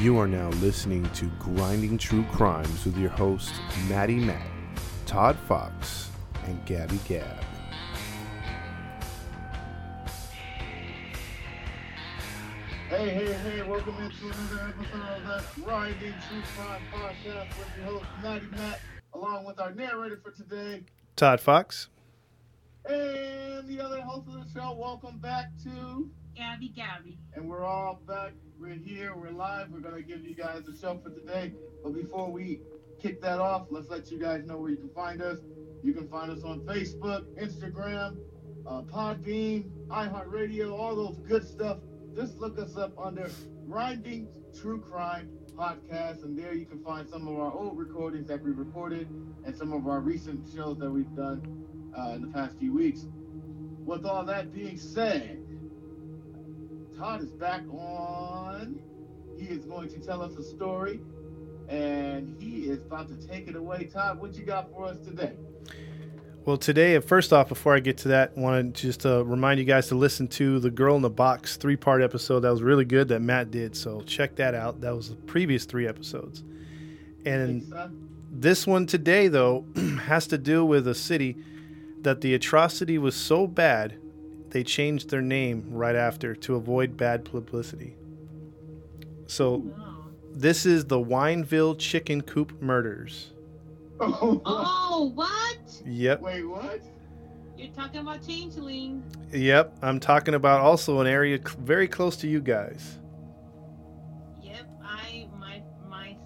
You are now listening to Grinding True Crimes with your hosts, Maddie Matt, Todd Fox, and Gabby Gab. Hey, hey, hey, welcome into another episode of that Grinding True Crime Podcast with your host, Maddie Matt, along with our narrator for today, Todd Fox. And the other host of the show, welcome back to... Gabby. And we're all back. We're here. We're live. We're going to give you guys a show for today. But before we kick that off, let's let you guys know where you can find us. You can find us on Facebook, Instagram, Podbean, iHeartRadio, all those good stuff. Just look us up under Grinding True Crime Podcast. And there you can find some of our old recordings that we recorded and some of our recent shows that we've done in the past few weeks. With all that being said, Todd is back on. He is going to tell us a story, and he is about to take it away. Todd, what you got for us today? Well, today, first off, before I get to that, I wanted just to remind you guys to listen to the Girl in the Box three-part episode. That was really good that Matt did, so check that out. That was the previous three episodes. And thanks, son. This one today, though, has to do with a city that the atrocity was so bad they changed their name right after to avoid bad publicity. So this is the Wineville Chicken Coop Murders. Oh, what? Yep. Wait, what? You're talking about Changeling. Yep. I'm talking about also an area very close to you guys. Yep. My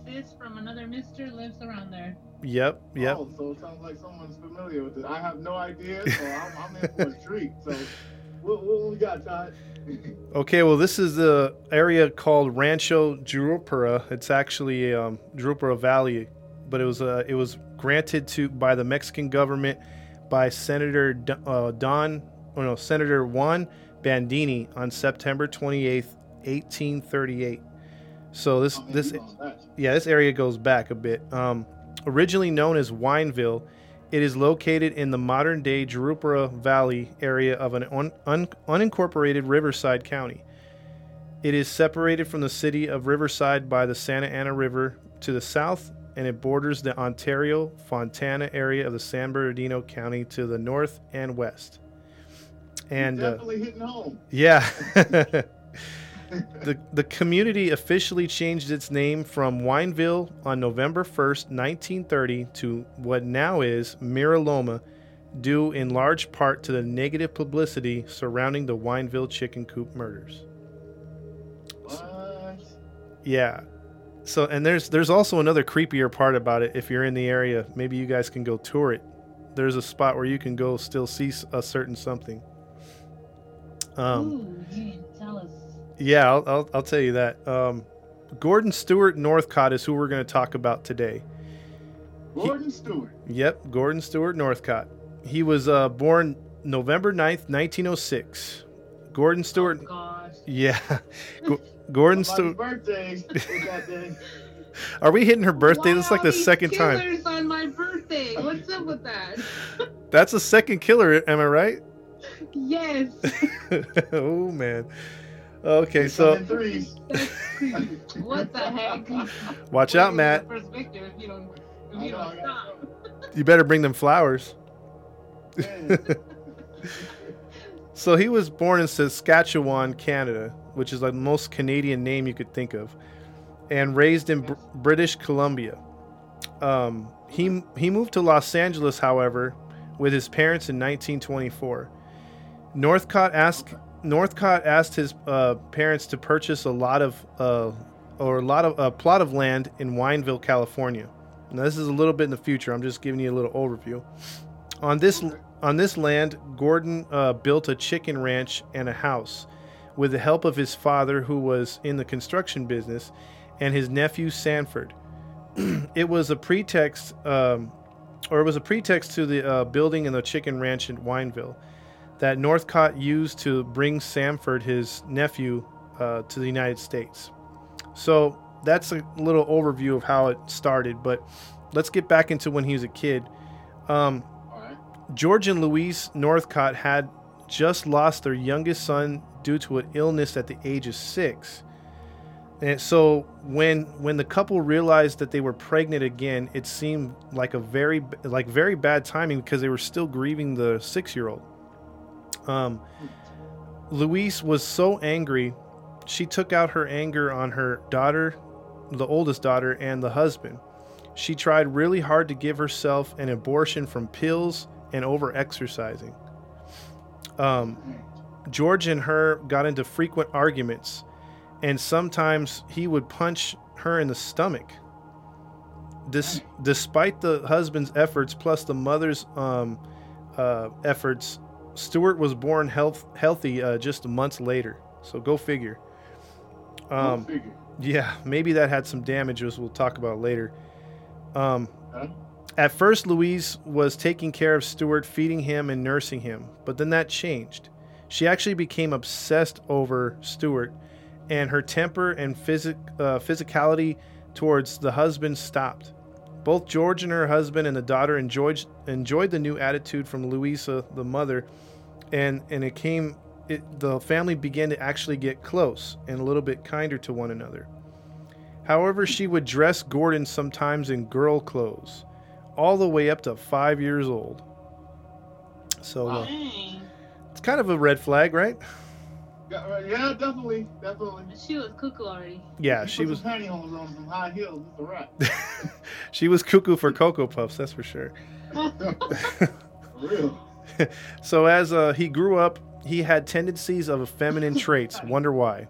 sis from another mister lives around there. Yep. Oh, so it sounds like someone's familiar with it. I have no idea, so I'm in for a treat. So what we got, Todd? Okay, well, this is the area called Rancho Jurupa. It's actually Jurupa Valley, but it was granted to by the Mexican government by Senator Juan Bandini on September 28th, 1838. So this area goes back a bit. Originally known as Wineville, it is located in the modern-day Jurupa Valley area of an unincorporated Riverside County. It is separated from the city of Riverside by the Santa Ana River to the south, and it borders the Ontario Fontana area of the San Bernardino County to the north and west. And you're definitely hitting home. Yeah. The community officially changed its name from Wineville on November 1st, 1930 to what now is Mira Loma, due in large part to the negative publicity surrounding the Wineville Chicken Coop murders. What? Yeah. So, and there's also another creepier part about it. If you're in the area, maybe you guys can go tour it. There's a spot where you can go still see a certain something. Ooh, you didn't tell us. Yeah, I'll tell you that. Gordon Stewart Northcott is who we're going to talk about today. Gordon Stewart. Yep, Gordon Stewart Northcott. He was born November 9th, 1906. Gordon Stewart. Oh, gosh. Yeah. Gordon Stewart. Birthday. That day. Are we hitting her birthday? Why that's like the second time. Killers on my birthday. What's up with that? That's a second killer, am I right? Yes. Oh, man. Okay, so what the heck? Watch out, Matt. You better bring them flowers. So he was born in Saskatchewan, Canada, which is the most Canadian name you could think of, and raised in British Columbia. He moved to Los Angeles, however, with his parents in 1924. Northcott asked his parents to purchase a plot of land in Wineville, California. Now, this is a little bit in the future. I'm just giving you a little overview. On this land, Gordon built a chicken ranch and a house with the help of his father, who was in the construction business, and his nephew Sanford. it was a pretext, to the building in the chicken ranch in Wineville that Northcott used to bring Sanford, his nephew, to the United States. So that's a little overview of how it started, but let's get back into when he was a kid. George and Louise Northcott had just lost their youngest son due to an illness at the age of 6. And so when the couple realized that they were pregnant again, it seemed like very bad timing because they were still grieving the 6-year-old. Louise was so angry, she took out her anger on her daughter, the oldest daughter, and the husband. She tried really hard to give herself an abortion from pills and over-exercising. George and her got into frequent arguments, and sometimes he would punch her in the stomach. Despite the husband's efforts, plus the mother's efforts, Stewart was born healthy just months later. So go figure. Yeah, maybe that had some damages we'll talk about later. At first, Louise was taking care of Stewart, feeding him and nursing him. But then that changed. She actually became obsessed over Stewart, and her temper and physicality towards the husband stopped. Both George and her husband and the daughter enjoyed the new attitude from Louisa, the mother, and the family began to actually get close and a little bit kinder to one another. However, she would dress Gordon sometimes in girl clothes, all the way up to 5 years old. So it's kind of a red flag, right? Yeah, definitely. She was cuckoo already. Yeah, she was. Put some pantyhose on, some high heels. It's a wrap. She was cuckoo for Cocoa Puffs, that's for sure. For real. So as he grew up, he had tendencies of feminine traits. Wonder why?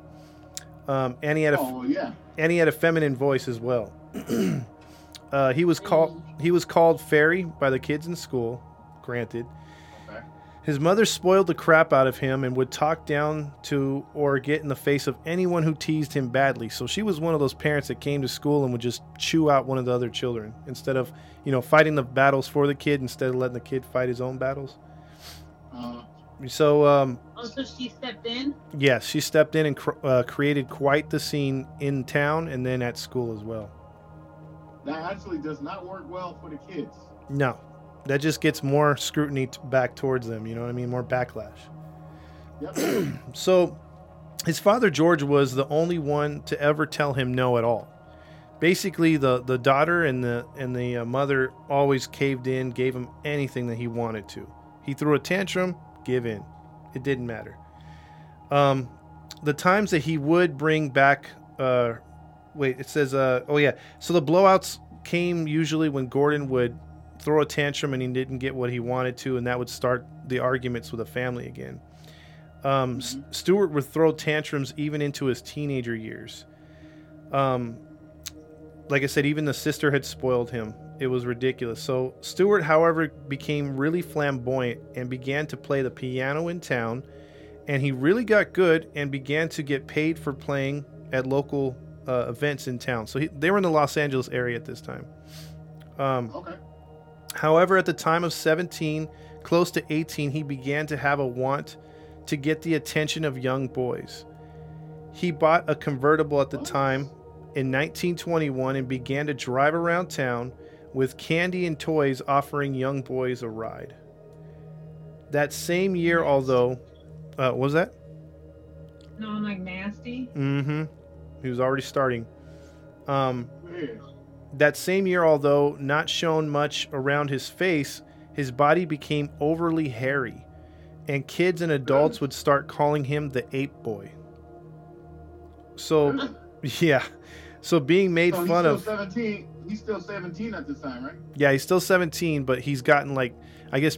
And he had a feminine voice as well. He was called Fairy by the kids in school. Granted. His mother spoiled the crap out of him and would talk down to or get in the face of anyone who teased him badly. So she was one of those parents that came to school and would just chew out one of the other children instead of, fighting the battles for the kid, instead of letting the kid fight his own battles. So she stepped in? Yes, she stepped in and created quite the scene in town and then at school as well. That actually does not work well for the kids. No. That just gets more scrutiny back towards them, you know what I mean? More backlash. Yep. So his father, George, was the only one to ever tell him no at all. Basically, the daughter and the mother always caved in, gave him anything that he wanted to. He threw a tantrum, give in. It didn't matter. The times that he would bring back... So the blowouts came usually when Gordon would throw a tantrum and he didn't get what he wanted to, and that would start the arguments with the family again. Stewart would throw tantrums even into his teenager years. Like I said, even the sister had spoiled him. It was ridiculous. So Stewart, however, became really flamboyant and began to play the piano in town, and he really got good and began to get paid for playing at local events in town. So they were in the Los Angeles area at this time. However, at the time of 17, close to 18, he began to have a want to get the attention of young boys. He bought a convertible at the time in 1921 and began to drive around town with candy and toys, offering young boys a ride. That same year, although... what was that? No, I'm like nasty. Mm-hmm. He was already starting. That same year, although not shown much around his face, his body became overly hairy, and kids and adults would start calling him the ape boy. So, yeah. So being made fun of... 17. He's still 17 at this time, right? Yeah, he's still 17, but he's gotten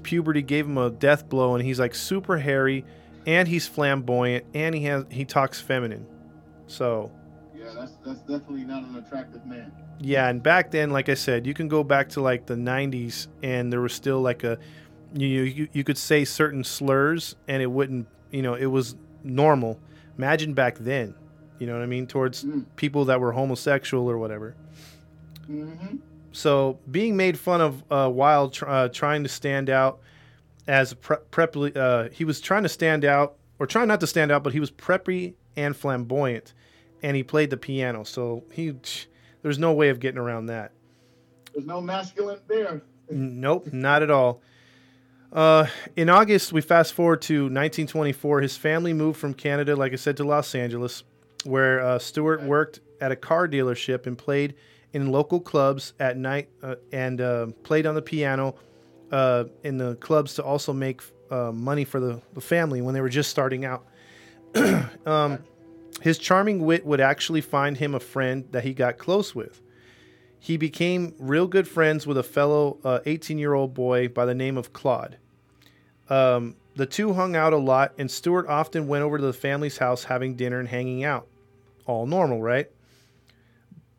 puberty gave him a death blow, and he's super hairy, and he's flamboyant, and he talks feminine. So... yeah, that's definitely not an attractive man. Yeah, and back then, like I said, you can go back to the 90s, and there was still you could say certain slurs, and it wouldn't, it was normal. Imagine back then, towards people that were homosexual or whatever. Mm-hmm. So being made fun of while trying to stand out as preppy, he was trying to stand out or trying not to stand out, but he was preppy and flamboyant, and he played the piano. So there's no way of getting around that. There's no masculine there. Nope, not at all. In August, we fast forward to 1924. His family moved from Canada, like I said, to Los Angeles, where Stewart worked at a car dealership and played in local clubs at night and played on the piano in the clubs to also make money for the family when they were just starting out. His charming wit would actually find him a friend that he got close with. He became real good friends with a fellow 18-year-old boy by the name of Claude. The two hung out a lot, and Stewart often went over to the family's house having dinner and hanging out. All normal, right?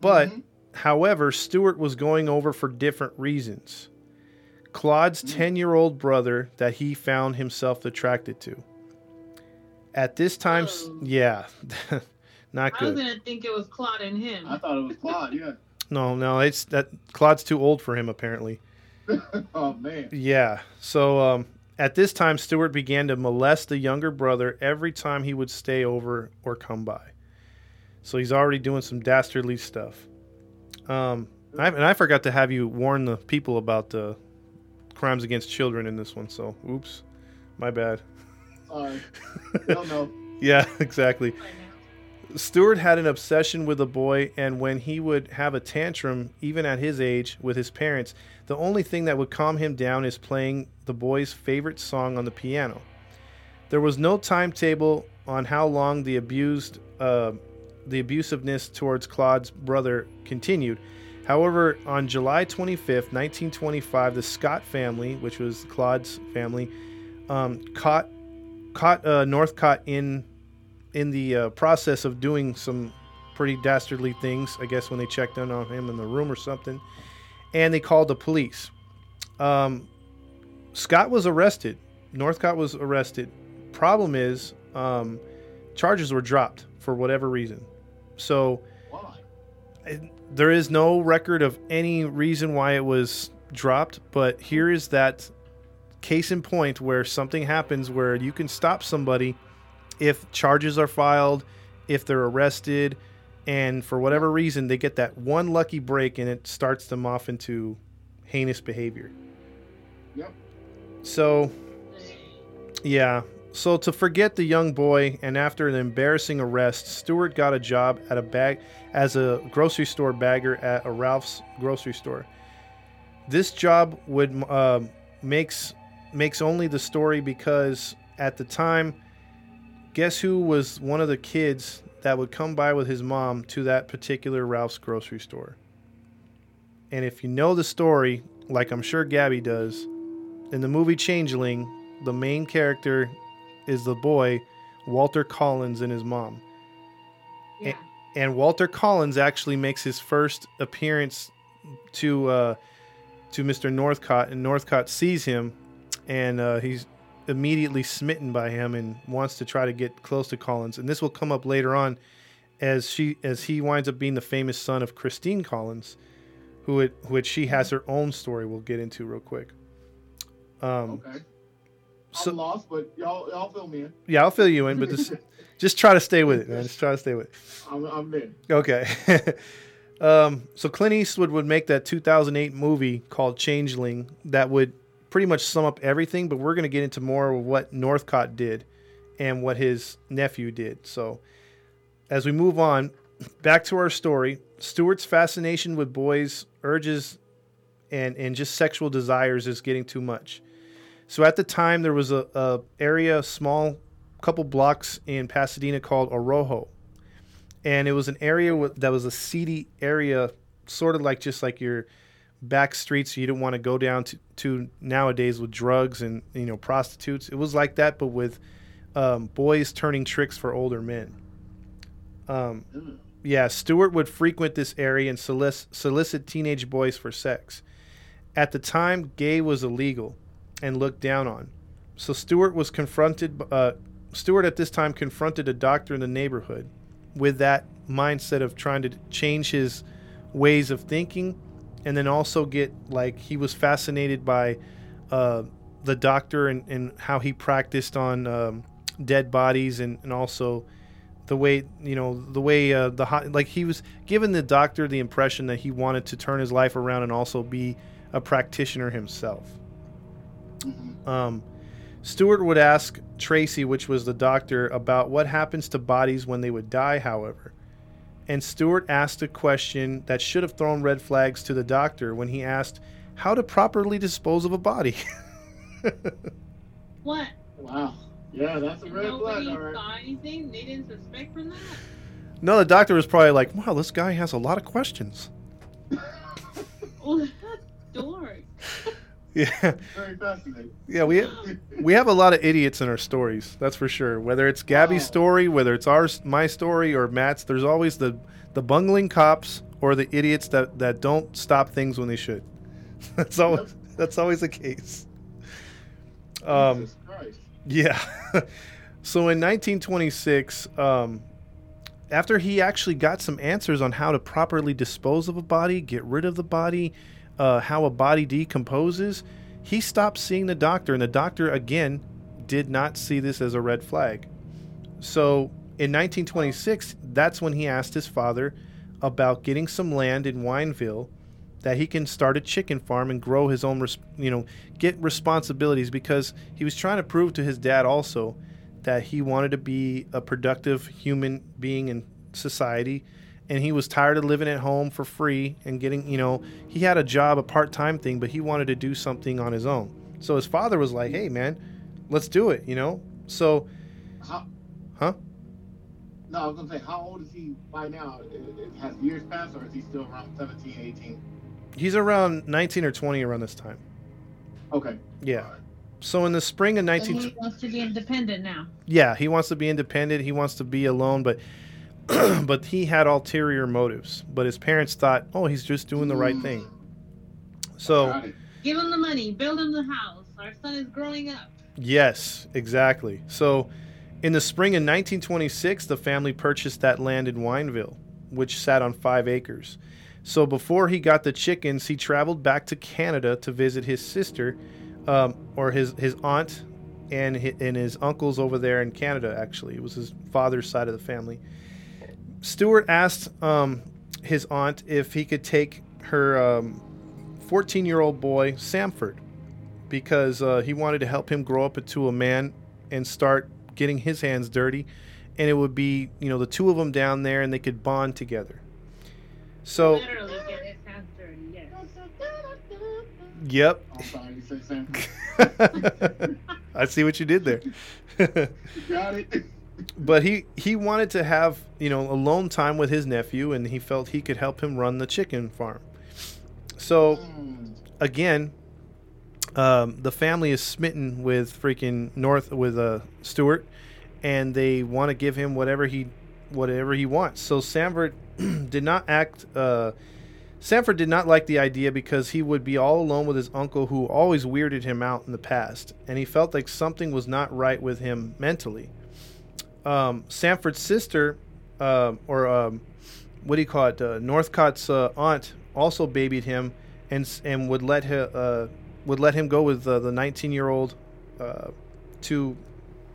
But, however, Stewart was going over for different reasons. Claude's 10-year-old brother that he found himself attracted to. At this time, not good. I was going to think it was Claude and him. I thought it was Claude, yeah. No, it's that Claude's too old for him, apparently. Oh, man. Yeah. So at this time, Stewart began to molest the younger brother every time he would stay over or come by. So he's already doing some dastardly stuff. I forgot to have you warn the people about the crimes against children in this one. So, oops. My bad. Sorry. No. Yeah, exactly. Stewart had an obsession with the boy, and when he would have a tantrum, even at his age, with his parents, the only thing that would calm him down is playing the boy's favorite song on the piano. There was no timetable on how long the abusiveness towards Claude's brother continued. However, on July 25th, 1925, the Scott family, which was Claude's family, caught Northcott in the process of doing some pretty dastardly things, I guess, when they checked in on him in the room or something, and they called the police. Scott was arrested. Northcott was arrested. Problem is, charges were dropped for whatever reason. So there is no record of any reason why it was dropped, but here is that case in point where something happens where you can stop somebody if charges are filed, if they're arrested, and for whatever reason, they get that one lucky break and it starts them off into heinous behavior. Yep. So, yeah. So to forget the young boy, and after an embarrassing arrest, Stewart got a job at as a grocery store bagger at a Ralph's grocery store. This job would makes only the story because at the time, guess who was one of the kids that would come by with his mom to that particular Ralph's grocery store? And if you know the story, like I'm sure Gabby does, in the movie Changeling, the main character is the boy, Walter Collins, and his mom. Yeah. And Walter Collins actually makes his first appearance to Mr. Northcott, and Northcott sees him, and he's immediately smitten by him and wants to try to get close to Collins. And this will come up later on as he winds up being the famous son of Christine Collins, which she has her own story we'll get into real quick. Okay. I'm lost, but y'all fill me in. Yeah, I'll fill you in, but just try to stay with it, man. Just try to stay with it. I'm in. Okay. So Clint Eastwood would make that 2008 movie called Changeling that would pretty much sum up everything, but we're going to get into more of what Northcott did and what his nephew did. So as we move on back to our story, Stewart's fascination with boys, urges, and just sexual desires is getting too much. So at the time there was a area, small couple blocks in Pasadena called Orojo. And it was an area that was a seedy area, sort of like just like your back streets you didn't want to go down to nowadays with drugs and, you know, prostitutes. It was like that, but with boys turning tricks for older men. Stewart would frequent this area and solicit teenage boys for sex. At the time, gay was illegal and looked down on. So Stewart at this time confronted a doctor in the neighborhood with that mindset of trying to change his ways of thinking, and then also get, like, he was fascinated by the doctor and how he practiced on dead bodies and also the way, you know, the way he was giving the doctor the impression that he wanted to turn his life around and also be a practitioner himself. Mm-hmm. Stewart would ask Tracy, which was the doctor, about what happens to bodies when they would die, however. And Stewart asked a question that should have thrown red flags to the doctor when he asked how to properly dispose of a body. What? Wow. Yeah, that's a red flag. Nobody saw anything? They didn't suspect from that? No, the doctor was probably like, wow, this guy has a lot of questions. Well, that's dork. Yeah. Very fascinating. Yeah, we have a lot of idiots in our stories. That's for sure. Whether it's Gabby's story, whether it's my story, or Matt's, there's always the bungling cops or the idiots that don't stop things when they should. That's always the case. Jesus Christ. Yeah. So in 1926, after he actually got some answers on how to properly dispose of a body, get rid of the body, how a body decomposes, he stopped seeing the doctor, and the doctor again did not see this as a red flag. So in 1926, that's when he asked his father about getting some land in Wineville that he can start a chicken farm and grow his own, get responsibilities, because he was trying to prove to his dad also that he wanted to be a productive human being in society. And he was tired of living at home for free and getting, he had a job, a part-time thing, but he wanted to do something on his own. So his father was like, hey, man, let's do it, So, huh? No, I was going to say, how old is he by now? Has years passed, or is he still around 17, 18? He's around 19 or 20 around this time. Okay. Yeah. Right. So in the spring of 19... So he wants to be independent now. Yeah, he wants to be independent. He wants to be alone, but... but he had ulterior motives. But his parents thought, he's just doing the right thing. So give him the money, build him the house. Our son is growing up. Yes, exactly. So in the spring of 1926, the family purchased that land in Wineville, which sat on 5 acres. So before he got the chickens, he traveled back to Canada to visit his sister, or his aunt and his uncles over there in Canada, actually. It was his father's side of the family. Stewart asked his aunt if he could take her 14-year-old boy, Sanford, because he wanted to help him grow up into a man and start getting his hands dirty. And it would be, the two of them down there, and they could bond together. So... Literally get his hands dirty, yes. Yep. I'm sorry, you said Sanford. I see what you did there. You got it. But he wanted to have, alone time with his nephew, and he felt he could help him run the chicken farm. So, again, the family is smitten with Stewart, and they want to give him whatever he wants. So Sanford Sanford did not like the idea because he would be all alone with his uncle, who always weirded him out in the past, and he felt like something was not right with him mentally. Sanford's sister, Northcott's aunt, also babied him and would let him go with the 19-year-old to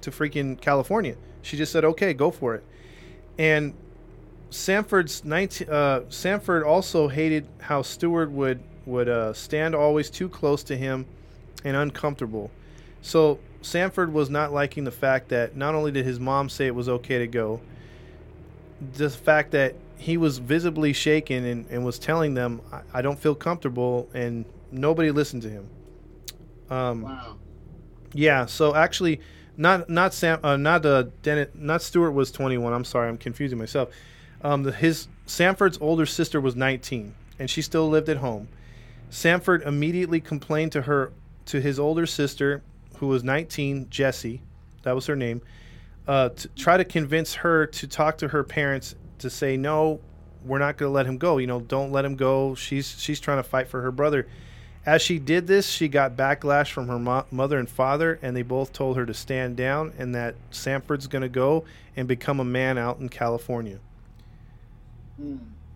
freaking California. She just said, "Okay, go for it." And Sanford also hated how Stewart would stand always too close to him and uncomfortable. So Sanford was not liking the fact that not only did his mom say it was okay to go, the fact that he was visibly shaken and was telling them, I don't feel comfortable, and nobody listened to him. Wow. Yeah, so actually, not Stewart was 21. I'm sorry, I'm confusing myself. Sanford's older sister was 19, and she still lived at home. Sanford immediately complained to his older sister, who was 19, Jessie, that was her name, to try to convince her to talk to her parents to say, no, we're not going to let him go. Don't let him go. She's trying to fight for her brother. As she did this, she got backlash from her mother and father, and they both told her to stand down and that Sanford's going to go and become a man out in California.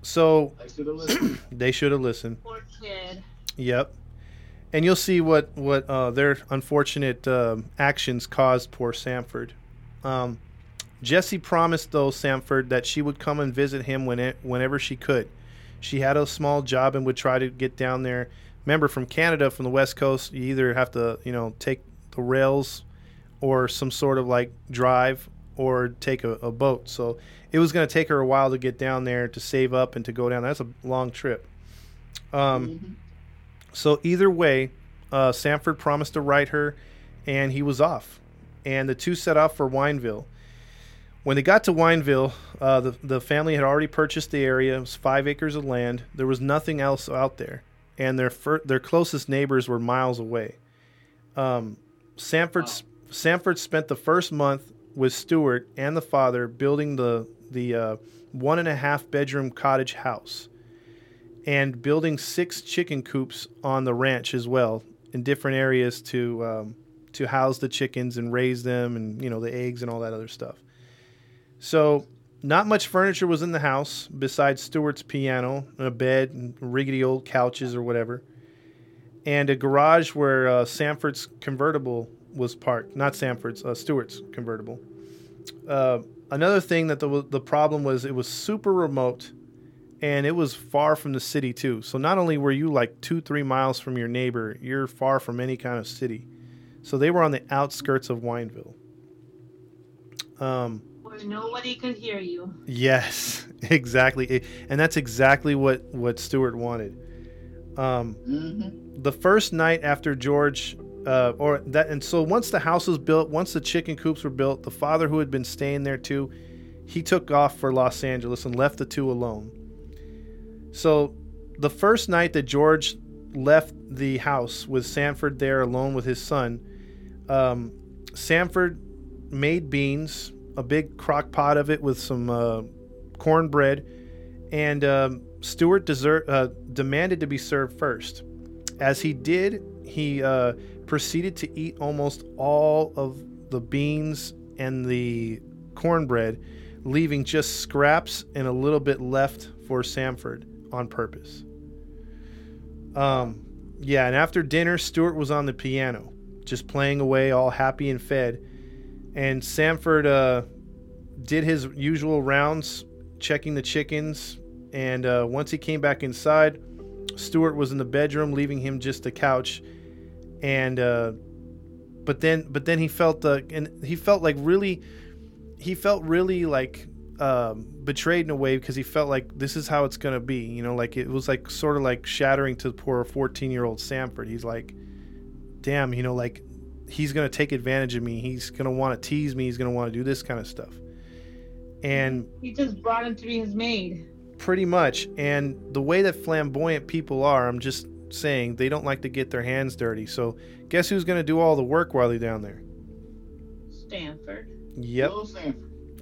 So they should have listened. Poor kid. Yep. And you'll see what their unfortunate actions caused poor Sanford. Jessie promised, though, Sanford that she would come and visit him whenever she could. She had a small job and would try to get down there. Remember, from Canada, from the West Coast, you either have to, take the rails or some sort of, drive or take a boat. So it was going to take her a while to get down there, to save up and to go down. That's a long trip. Mm-hmm. So either way, Sanford promised to write her, and he was off. And the two set off for Wineville. When they got to Wineville, the family had already purchased the area. It was 5 acres of land. There was nothing else out there, and their closest neighbors were miles away. Sanford spent the first month with Stewart and the father building the 1.5-bedroom cottage house, and building 6 chicken coops on the ranch as well, in different areas to house the chickens and raise them, and the eggs and all that other stuff. So not much furniture was in the house besides Stewart's piano and a bed and rickety old couches or whatever, and a garage where Sanford's convertible was parked. Not Sanford's, Stewart's convertible. Another thing that the problem was, it was super remote, and it was far from the city too. So not only were you 2-3 miles from your neighbor, you're far from any kind of city. So they were on the outskirts of Wineville. Nobody could hear you. Yes, exactly. And that's exactly what Stewart wanted. The first night after George, and so once the house was built, once the chicken coops were built, the father, who had been staying there too, he took off for Los Angeles and left the two alone. So the first night that George left the house with Sanford there alone with his son, Sanford made beans, a big crock pot of it with some cornbread, and Stewart demanded to be served first. As he did, he proceeded to eat almost all of the beans and the cornbread, leaving just scraps and a little bit left for Sanford on purpose. And after dinner, Stewart was on the piano, just playing away, all happy and fed. And Sanford did his usual rounds, checking the chickens. And once he came back inside, Stewart was in the bedroom, leaving him just the couch. And but then he felt betrayed in a way, because he felt like this is how it's gonna be. It was sort of shattering to poor 14-year-old Sanford. He's like, damn, he's going to take advantage of me. He's going to want to tease me. He's going to want to do this kind of stuff. And he just brought him to be his maid. Pretty much. And the way that flamboyant people are, I'm just saying, they don't like to get their hands dirty. So guess who's going to do all the work while they're down there? Sanford. Yep.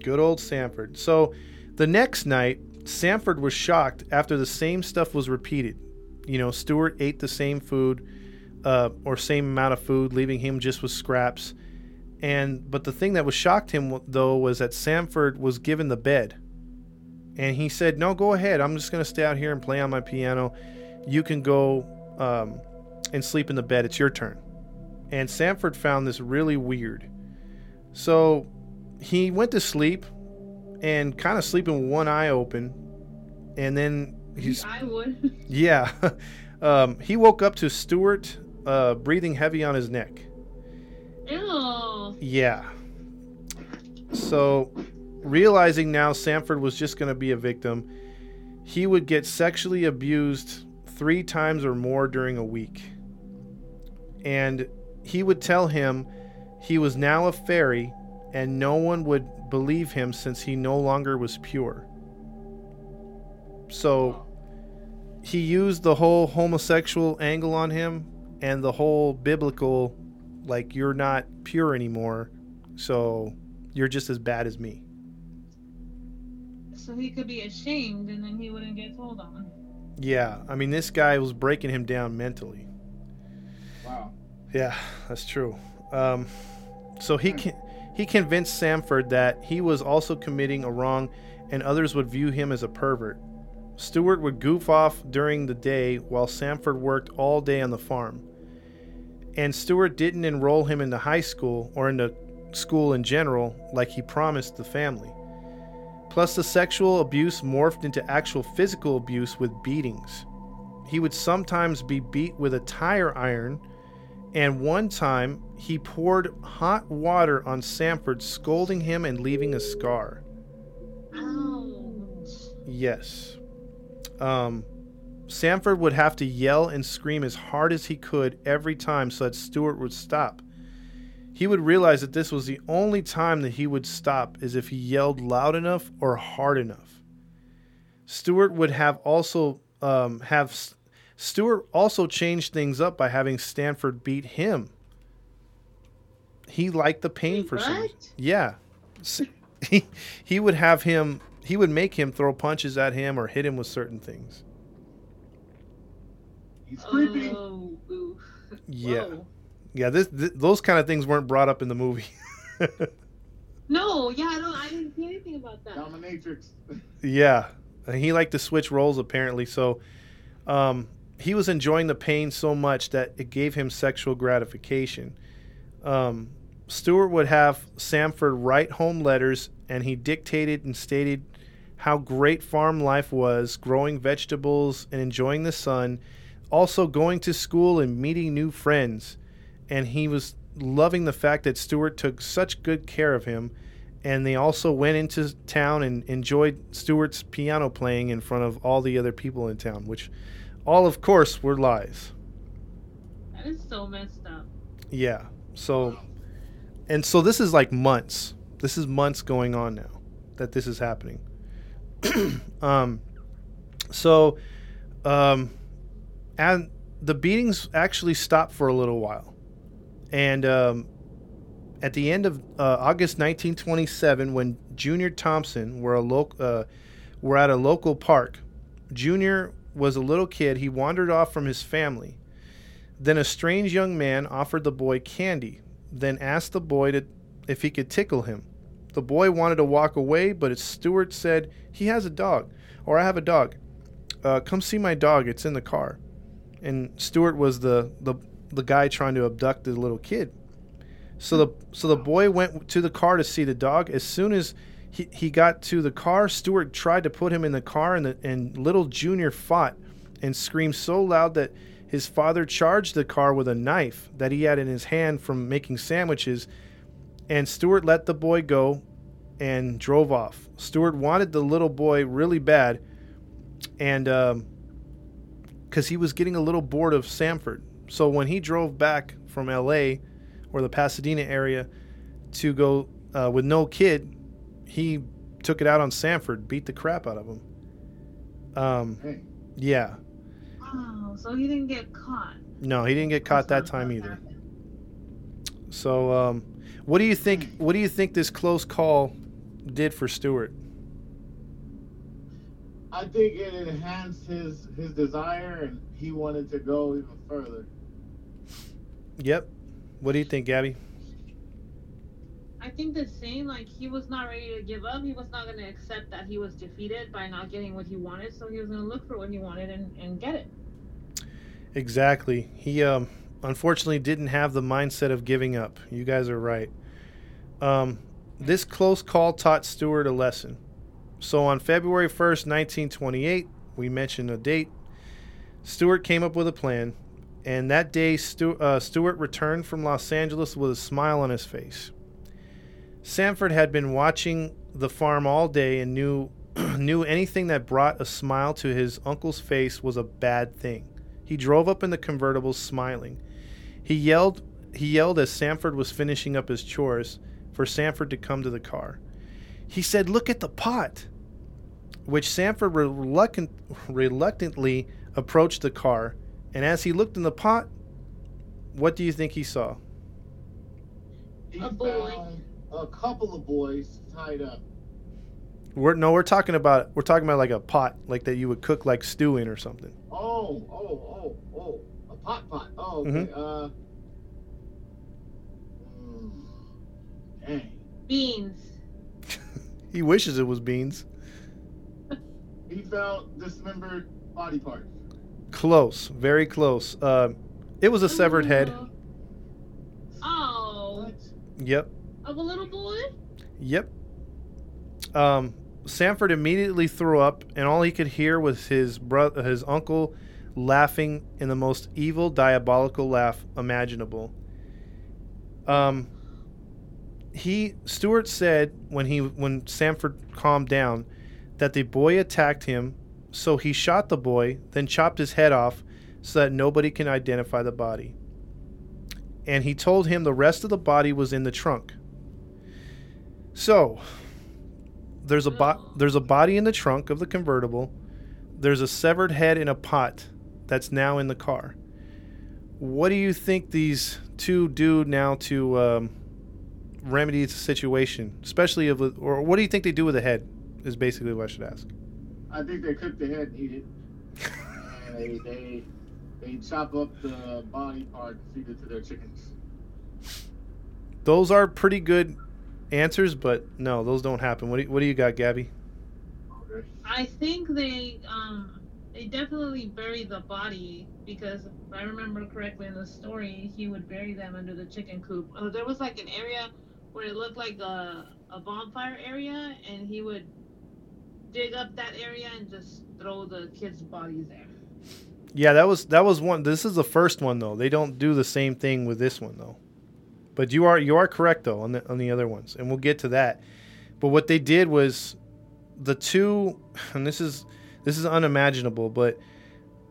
Good old Sanford. So the next night, Sanford was shocked after the same stuff was repeated. Stewart ate the same food. Or same amount of food, leaving him just with scraps. But the thing that was shocked him, though, was that Sanford was given the bed. And he said, no, go ahead. I'm just going to stay out here and play on my piano. You can go and sleep in the bed. It's your turn. And Sanford found this really weird. So he went to sleep and kind of sleeping with one eye open. And then he's... I would. Yeah. He woke up to Stewart breathing heavy on his neck. Ew. Yeah. So, realizing now Sanford was just going to be a victim, he would get sexually abused 3 times or more during a week. And he would tell him he was now a fairy, and no one would believe him since he no longer was pure. So... he used the whole homosexual angle on him and the whole biblical, you're not pure anymore, so you're just as bad as me. So he could be ashamed, and then he wouldn't get told on. Yeah, this guy was breaking him down mentally. Wow. Yeah, that's true. So he convinced Sanford that he was also committing a wrong, and others would view him as a pervert. Stewart would goof off during the day while Sanford worked all day on the farm. And Stewart didn't enroll him into high school or into school in general like he promised the family. Plus, the sexual abuse morphed into actual physical abuse with beatings. He would sometimes be beat with a tire iron, and one time he poured hot water on Sanford, scolding him and leaving a scar. Yes. Sanford would have to yell and scream as hard as he could every time so that Stewart would stop. He would realize that this was the only time that he would stop, is if he yelled loud enough or hard enough. Stewart would have also Stewart also changed things up by having Sanford beat him. He liked the pain for some reason. Yeah. He would have him. He would make him throw punches at him or hit him with certain things. He's creepy. Oh, yeah. Whoa. Yeah, those kind of things weren't brought up in the movie. No, yeah, I didn't see anything about that. Dominatrix. Yeah. He liked to switch roles, apparently, so he was enjoying the pain so much that it gave him sexual gratification. Stewart would have Sanford write home letters, and he dictated and stated how great farm life was, growing vegetables and enjoying the sun, also going to school and meeting new friends. And he was loving the fact that Stewart took such good care of him, and they also went into town and enjoyed Stewart's piano playing in front of all the other people in town, which all, of course, were lies. That is so messed up. Yeah, so... And so this is like months. This is months going on now that this is happening. And the beatings actually stopped for a little while. And at the end of August 1927, when Junior Thompson were at a local park, Junior was a little kid. He wandered off from his family. Then a strange young man offered the boy candy, then asked the boy if he could tickle him. The boy wanted to walk away, but Stewart said, I have a dog. Come see my dog. It's in the car. And Stewart was the guy trying to abduct the little kid. So the boy went to the car to see the dog. As soon as he got to the car, Stewart tried to put him in the car, and little Junior fought and screamed so loud that his father charged the car with a knife that he had in his hand from making sandwiches, and Stewart let the boy go and drove off. Stewart wanted the little boy really bad, and because he was getting a little bored of Sanford. So when he drove back from LA or the Pasadena area to go with no kid, he took it out on Sanford, beat the crap out of him. Yeah. Oh, so he didn't get caught. No, he didn't get caught that time either. So, what do you think? What do you think this close call did for Stewart? I think it enhanced his desire, and he wanted to go even further. Yep. What do you think, Gabby? I think the same. Like, he was not ready to give up. He was not going to accept that he was defeated by not getting what he wanted. So he was going to look for what he wanted and get it. Exactly. He unfortunately didn't have the mindset of giving up. You guys are right. This close call taught Stewart a lesson. So on February 1st, 1928, we mentioned a date, Stewart came up with a plan. And that day, Stewart returned from Los Angeles with a smile on his face. Sanford had been watching the farm all day and knew anything that brought a smile to his uncle's face was a bad thing. He drove up in the convertible smiling. He yelled as Sanford was finishing up his chores for Sanford to come to the car. He said, "Look at the pot," which Sanford reluctantly approached the car. And as he looked in the pot, what do you think he saw? A boy. A couple of boys tied up. We're talking about like a pot, like that you would cook like stew in or something. Oh, a pot. Oh, okay. Mm-hmm. Dang. Beans. He wishes it was beans. He found dismembered body parts. Close, very close. It was a severed head. Oh. What? Yep. Of a little boy? Yep. Sanford immediately threw up, and all he could hear was his uncle laughing in the most evil, diabolical laugh imaginable. Stewart said when Sanford calmed down that the boy attacked him, so he shot the boy, then chopped his head off so that nobody can identify the body. And he told him the rest of the body was in the trunk. So there's a body in the trunk of the convertible. There's a severed head in a pot that's now in the car. What do you think these two do now to remedy the situation, especially or what do you think they do with the head? Is basically what I should ask. I think they cook the head and eat it. They chop up the body part and feed it to their chickens. Those are pretty good answers, but no, those don't happen. What do you got, Gabby? I think they definitely bury the body, because if I remember correctly in the story, he would bury them under the chicken coop. Oh, there was like an area where it looked like a bonfire area, and he would dig up that area and just throw the kids' bodies there. Yeah, that was one. This is the first one though. They don't do the same thing with this one though. But you are correct though on the other ones, and we'll get to that. But what they did was the two, and this is unimaginable, but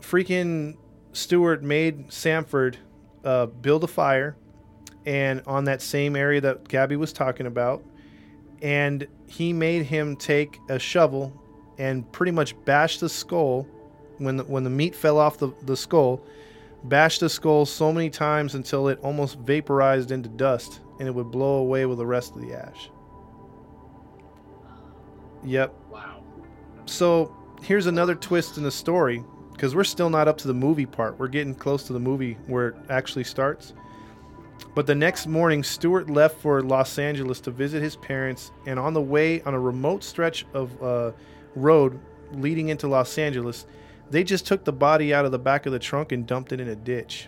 freaking Stewart made Sanford build a fire, and on that same area that Gabby was talking about, and he made him take a shovel and pretty much bash the skull when the meat fell off the skull, bashed the skull so many times until it almost vaporized into dust, and it would blow away with the rest of the ash. Yep. Wow. So here's another twist in the story, because we're still not up to the movie part. We're getting close to the movie where it actually starts. But the next morning, Stewart left for Los Angeles to visit his parents, and on the way, on a remote stretch of road leading into Los Angeles, they just took the body out of the back of the trunk and dumped it in a ditch.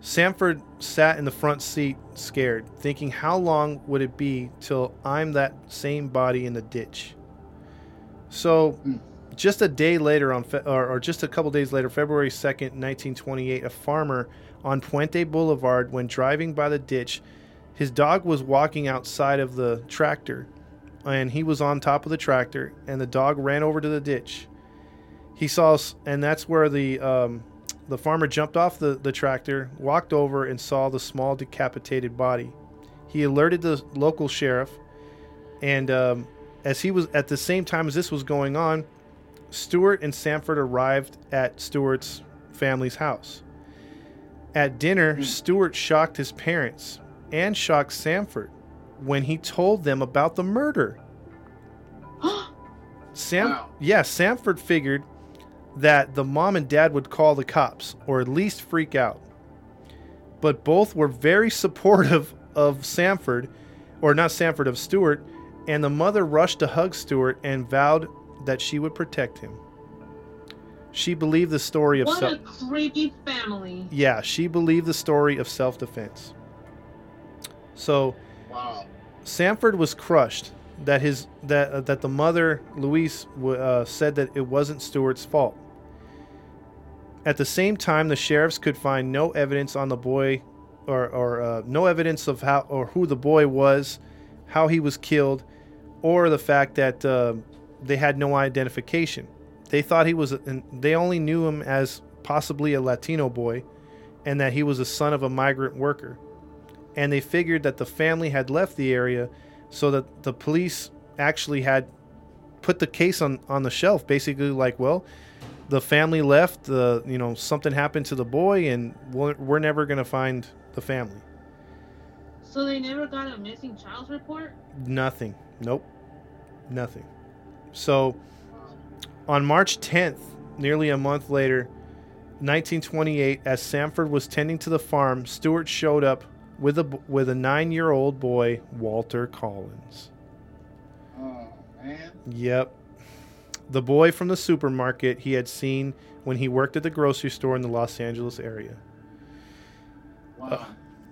Sanford sat in the front seat, scared, thinking, how long would it be till I'm that same body in the ditch? So just a day later, just a couple days later, February 2nd, 1928, a farmer on Puente Boulevard, when driving by the ditch, his dog was walking outside of the tractor, and he was on top of the tractor, and the dog ran over to the ditch. He saw, and that's where the farmer jumped off the tractor, walked over, and saw the small decapitated body. He alerted the local sheriff, and as he was at the same time as this was going on, Stewart and Sanford arrived at Stewart's family's house. At dinner, Stewart shocked his parents and shocked Sanford when he told them about the murder. Sanford figured that the mom and dad would call the cops, or at least freak out. But both were very supportive of Sanford, or not Sanford, of Stewart, and the mother rushed to hug Stewart and vowed that she would protect him. She believed the story of self... What a creepy family. Yeah, she believed the story of self-defense. So, wow. Sanford was crushed that that the mother, Louise, said that it wasn't Stewart's fault. At the same time, the sheriffs could find no evidence on the boy, or no evidence of how or who the boy was, how he was killed, or the fact that they had no identification. They thought they only knew him as possibly a Latino boy, and that he was a son of a migrant worker. And they figured that the family had left the area, so that the police actually had put the case on the shelf, basically like, well, the family left, something happened to the boy, and we're never going to find the family. So they never got a missing child report? Nothing. Nope. Nothing. So on March 10th, nearly a month later, 1928, as Sanford was tending to the farm, Stewart showed up with a 9-year-old boy, Walter Collins. Oh, man. Yep. The boy from the supermarket he had seen when he worked at the grocery store in the Los Angeles area. Wow.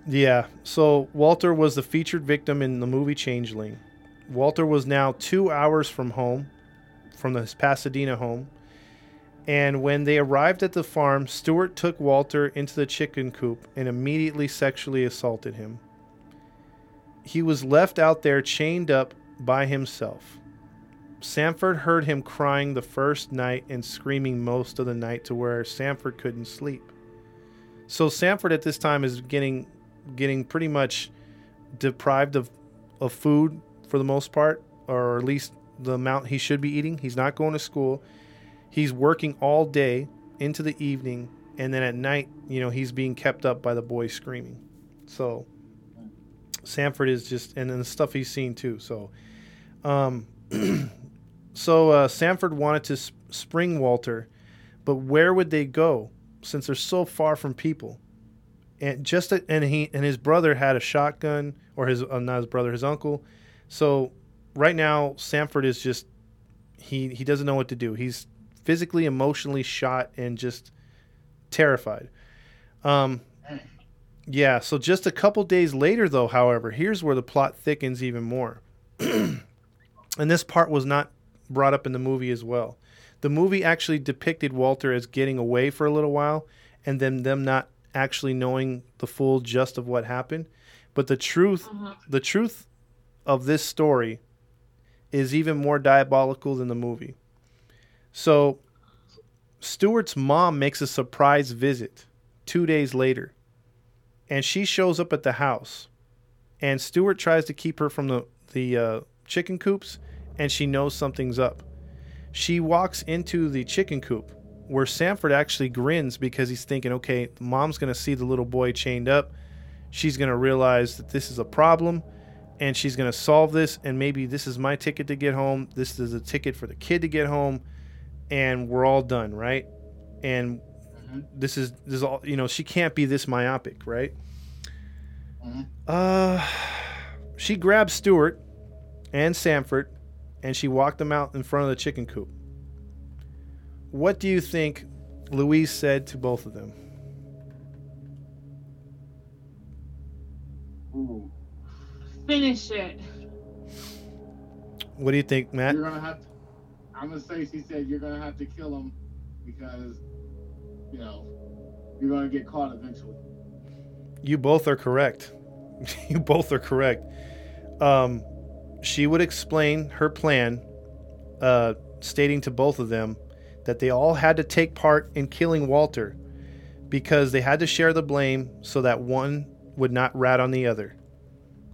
Yeah. So Walter was the featured victim in the movie Changeling. Walter was now 2 hours from home, from his Pasadena home. And when they arrived at the farm, Stewart took Walter into the chicken coop and immediately sexually assaulted him. He was left out there chained up by himself. Sanford heard him crying the first night and screaming most of the night to where Sanford couldn't sleep. So Sanford at this time is getting pretty much deprived of food for the most part, or at least the amount he should be eating. He's not going to school. He's working all day into the evening, and then at night, you know, he's being kept up by the boy screaming. So Sanford is just, and then the stuff he's seen too. So, Sanford wanted to spring Walter, but where would they go since they're so far from people? And his brother had a shotgun, or his uncle. So right now Sanford is just he doesn't know what to do. He's physically, emotionally shot and just terrified. Yeah. So just a couple days later, though, however, here's where the plot thickens even more. And this part was not brought up in the movie as well. The movie actually depicted Walter as getting away for a little while and then them not actually knowing the full gist of what happened. But the truth of this story is even more diabolical than the movie. So Stewart's mom makes a surprise visit 2 days later, and she shows up at the house, and Stewart tries to keep her from the chicken coops, and she knows something's up. She walks into the chicken coop where Sanford actually grins because he's thinking, okay, mom's going to see the little boy chained up. She's going to realize that this is a problem, and she's going to solve this, and maybe this is my ticket to get home. This is a ticket for the kid to get home. And we're all done, right? And this is all, you know, she can't be this myopic, right? She grabbed Stewart and Sanford, and she walked them out in front of the chicken coop. What do you think Louise said to both of them? Ooh. Finish it. What do you think, Matt? You're gonna have to... I'm going to say she said, you're going to have to kill him because, you know, you're going to get caught eventually. You both are correct. She would explain her plan, stating to both of them that they all had to take part in killing Walter because they had to share the blame so that one would not rat on the other.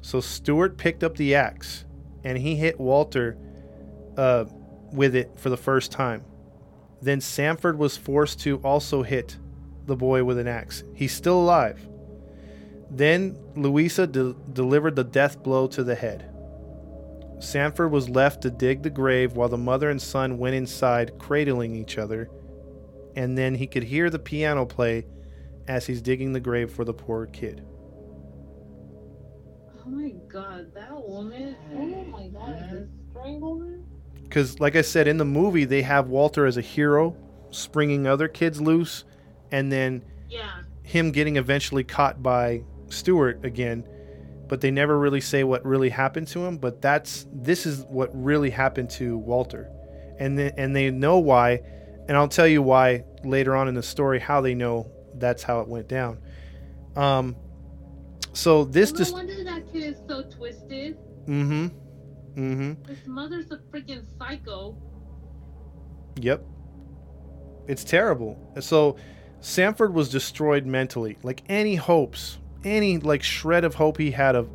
So Stewart picked up the axe and he hit Walter with it for the first time. Then Sanford was forced to also hit the boy with an axe. He's still alive. Then Louisa delivered the death blow to the head. Sanford was left to dig the grave while the mother and son went inside, cradling each other, and then he could hear the piano play as he's digging the grave for the poor kid. Oh my God, that woman. Oh my God, this strangler. Because, like I said, in the movie, they have Walter as a hero, springing other kids loose, and then him getting eventually caught by Stewart again. But they never really say what really happened to him. But this is what really happened to Walter. And they know why. And I'll tell you why later on in the story, how they know that's how it went down. So this just... No wonder that kid is so twisted. Mm-hmm. Mm-hmm. His mother's a freaking psycho. Yep. It's terrible. So Sanford was destroyed mentally. Like any hopes, any like shred of hope he had of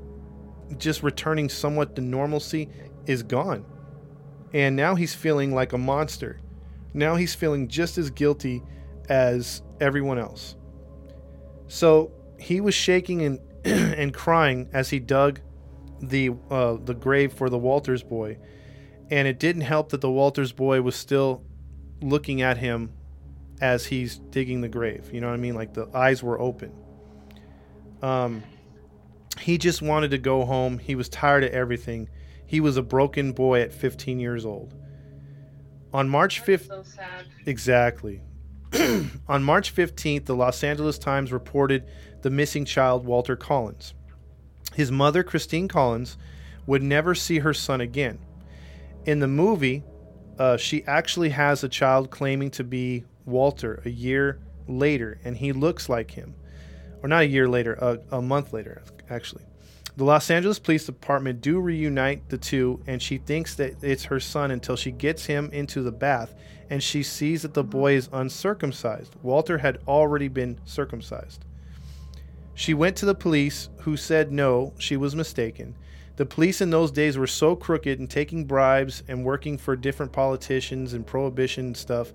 just returning somewhat to normalcy is gone. And now he's feeling like a monster. Now he's feeling just as guilty as everyone else. So he was shaking and and crying as he dug the grave for the Walters boy, and it didn't help that the Walters boy was still looking at him as he's digging the grave. You know what I mean? Like the eyes were open. He just wanted to go home. He was tired of everything. He was a broken boy at 15 years old. On March 5th, so sad. Exactly. On March 15th, the Los Angeles Times reported the missing child, Walter Collins. His mother, Christine Collins, would never see her son again. In the movie, she actually has a child claiming to be Walter a year later, and he looks like him. Or not a year later, a month later, actually. The Los Angeles Police Department do reunite the two, and she thinks that it's her son until she gets him into the bath, and she sees that the boy is uncircumcised. Walter had already been circumcised. She went to the police, who said no, she was mistaken. The police in those days were so crooked and taking bribes and working for different politicians and prohibition stuff